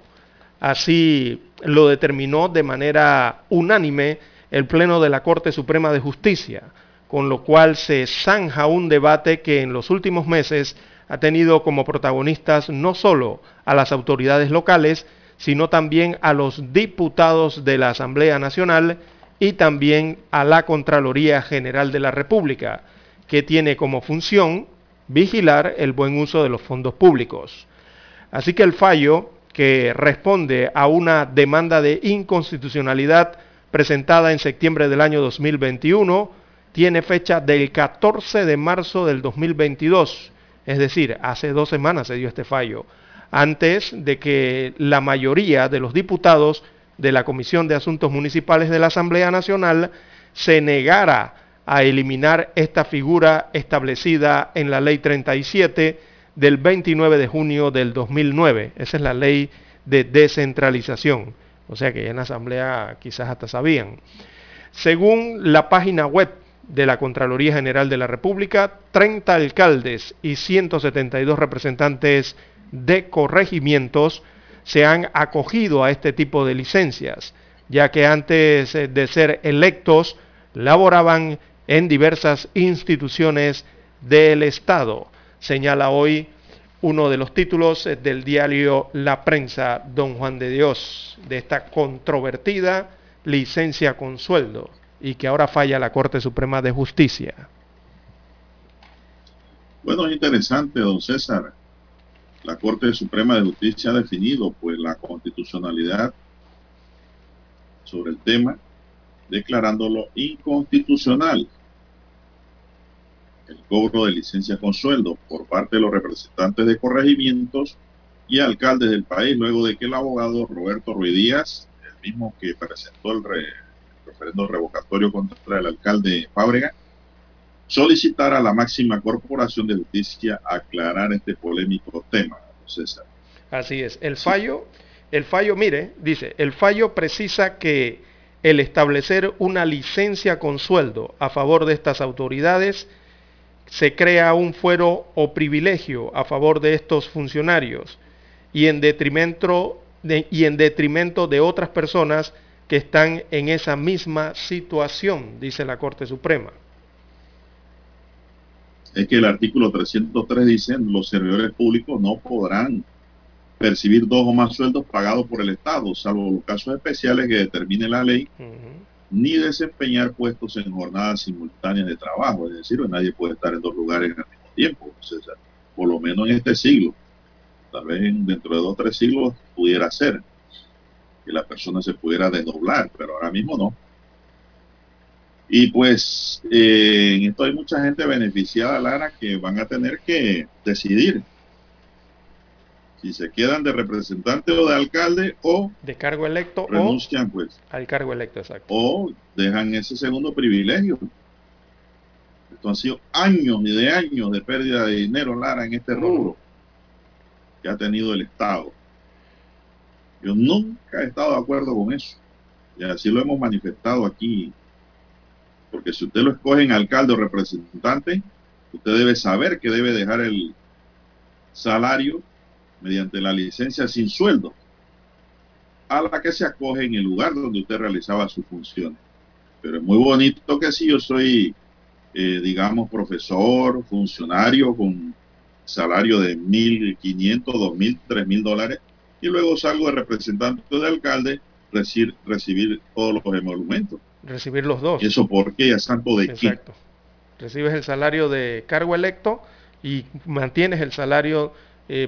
Así lo determinó de manera unánime el Pleno de la Corte Suprema de Justicia, con lo cual se zanja un debate que en los últimos meses ha tenido como protagonistas no solo a las autoridades locales, sino también a los diputados de la Asamblea Nacional y también a la Contraloría General de la República, que tiene como función vigilar el buen uso de los fondos públicos. Así que el fallo, que responde a una demanda de inconstitucionalidad presentada en septiembre del año 2021, tiene fecha del 14 de marzo del 2022, es decir, hace 2 semanas se dio este fallo, antes de que la mayoría de los diputados de la Comisión de Asuntos Municipales de la Asamblea Nacional se negara a eliminar esta figura establecida en la Ley 37 del 29 de junio del 2009. Esa es la ley de descentralización. O sea que en la Asamblea quizás hasta sabían. Según la página web de la Contraloría General de la República, 30 alcaldes y 172 representantes de corregimientos se han acogido a este tipo de licencias, ya que antes de ser electos laboraban en diversas instituciones del Estado, señala hoy uno de los títulos del diario La Prensa, don Juan de Dios, de esta controvertida licencia con sueldo, y que ahora falla la Corte Suprema de Justicia. Bueno, es interesante, don César. La Corte Suprema de Justicia ha definido, pues, la constitucionalidad sobre el tema, declarándolo inconstitucional el cobro de licencia con sueldo por parte de los representantes de corregimientos y alcaldes del país, luego de que el abogado Roberto Ruiz Díaz, el mismo que presentó el referendo revocatorio contra el alcalde Fábrega, solicitar a la máxima corporación de justicia aclarar este polémico tema, César. Así es. El fallo, mire, dice, el fallo precisa que el establecer una licencia con sueldo a favor de estas autoridades se crea un fuero o privilegio a favor de estos funcionarios y en detrimento de otras personas que están en esa misma situación, dice la Corte Suprema. Es que el artículo 303 dice: los servidores públicos no podrán percibir dos o más sueldos pagados por el Estado, salvo los casos especiales que determine la ley, ni desempeñar puestos en jornadas simultáneas de trabajo. Es decir, nadie puede estar en dos lugares al mismo tiempo, César, por lo menos en este siglo. Tal vez dentro de 2 o 3 siglos pudiera ser que la persona se pudiera desdoblar, pero ahora mismo no. Y pues en esto hay mucha gente beneficiada, Lara, que van a tener que decidir si se quedan de representante o de alcalde o de cargo electo, renuncian, o pues al cargo electo, exacto, o dejan ese segundo privilegio. Esto han sido años y de años de pérdida de dinero, Lara, en este rubro que ha tenido el Estado. Yo nunca he estado de acuerdo con eso, y así lo hemos manifestado aquí, porque si usted lo escoge en alcalde o representante, usted debe saber que debe dejar el salario mediante la licencia sin sueldo a la que se acoge en el lugar donde usted realizaba sus funciones. Pero es muy bonito que si yo soy, digamos, profesor, funcionario con salario de $1.500, $2.000, $3.000, y luego salgo de representante o de alcalde, recibir todos los emolumentos. Recibir los dos. Eso porque ya santo de quién. Exacto. Recibes el salario de cargo electo y mantienes el salario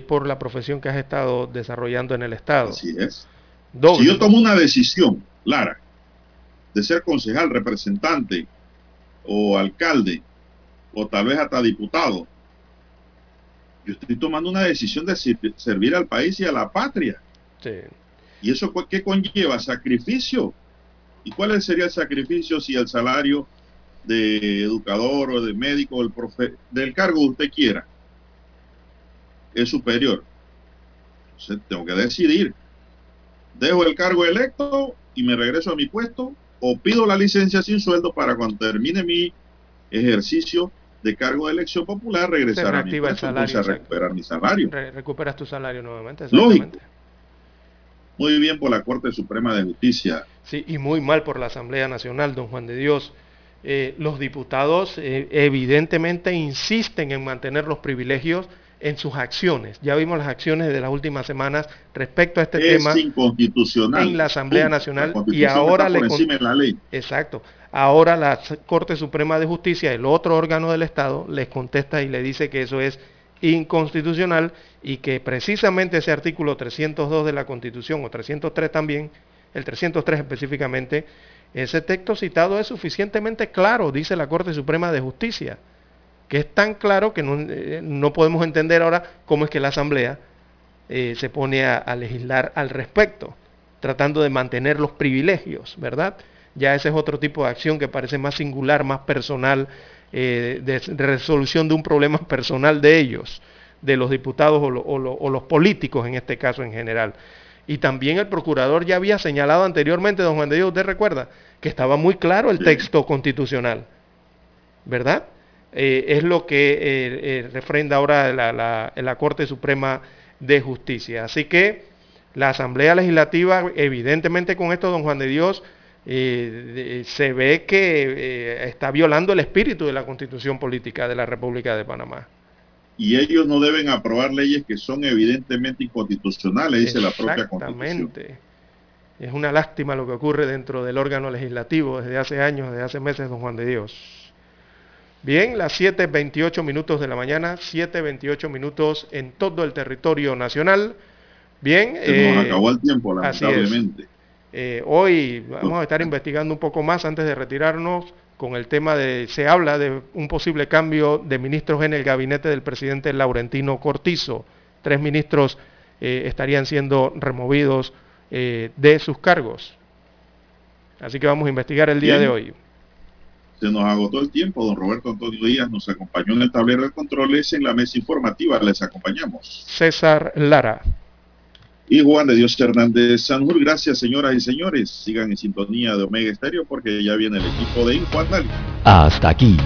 por la profesión que has estado desarrollando en el Estado. Así es. Doble. Si yo tomo una decisión, Lara, de ser concejal, representante o alcalde, o tal vez hasta diputado, yo estoy tomando una decisión de servir al país y a la patria. Sí. ¿Y eso qué conlleva? Sacrificio. ¿Y cuál sería el sacrificio si el salario de educador o de médico, del cargo que usted quiera, es superior? Entonces tengo que decidir. ¿Dejo el cargo electo y me regreso a mi puesto, o pido la licencia sin sueldo para cuando termine mi ejercicio de cargo de elección popular regresar a mi puesto y recuperar mi salario? Recuperas tu salario nuevamente. Lógico. Muy bien por la Corte Suprema de Justicia. Sí, y muy mal por la Asamblea Nacional, don Juan de Dios. Los diputados evidentemente insisten en mantener los privilegios en sus acciones. Ya vimos las acciones de las últimas semanas respecto a este tema. Es inconstitucional. En la Asamblea Nacional. Y ahora está por encima de la ley. Exacto. Ahora la Corte Suprema de Justicia, el otro órgano del Estado, les contesta y le dice que eso es inconstitucional y que precisamente ese artículo 302 de la Constitución, o 303 también, el 303 específicamente, ese texto citado es suficientemente claro, dice la Corte Suprema de Justicia, que es tan claro que no podemos entender ahora cómo es que la Asamblea se pone a legislar al respecto, tratando de mantener los privilegios, ¿verdad? Ya ese es otro tipo de acción que parece más singular, más personal, de resolución de un problema personal de ellos, de los diputados o los políticos en este caso en general. Y también el procurador ya había señalado anteriormente, don Juan de Dios, usted recuerda, que estaba muy claro el texto constitucional, ¿verdad? Es lo que refrenda ahora la Corte Suprema de Justicia. Así que la Asamblea Legislativa, evidentemente con esto, don Juan de Dios, se ve que está violando el espíritu de la Constitución Política de la República de Panamá. Y ellos no deben aprobar leyes que son evidentemente inconstitucionales, dice la propia Constitución. Exactamente. Es una lástima lo que ocurre dentro del órgano legislativo desde hace años, desde hace meses, don Juan de Dios. Bien, las 7:28 minutos de la mañana, 7:28 minutos en todo el territorio nacional. Bien. Se nos acabó el tiempo, lamentablemente. Así es. Hoy vamos a estar investigando un poco más antes de retirarnos con el tema de, se habla de un posible cambio de ministros en el gabinete del presidente Laurentino Cortizo. 3 ministros estarían siendo removidos de sus cargos. Así que vamos a investigar el día de hoy. Se nos agotó el tiempo. Don Roberto Antonio Díaz nos acompañó en el tablero de controles. En la mesa informativa les acompañamos César Lara y Juan de Dios Hernández Sanjur. Gracias, señoras y señores. Sigan en sintonía de Omega Estéreo porque ya viene el equipo de Infoanálisis. Hasta aquí.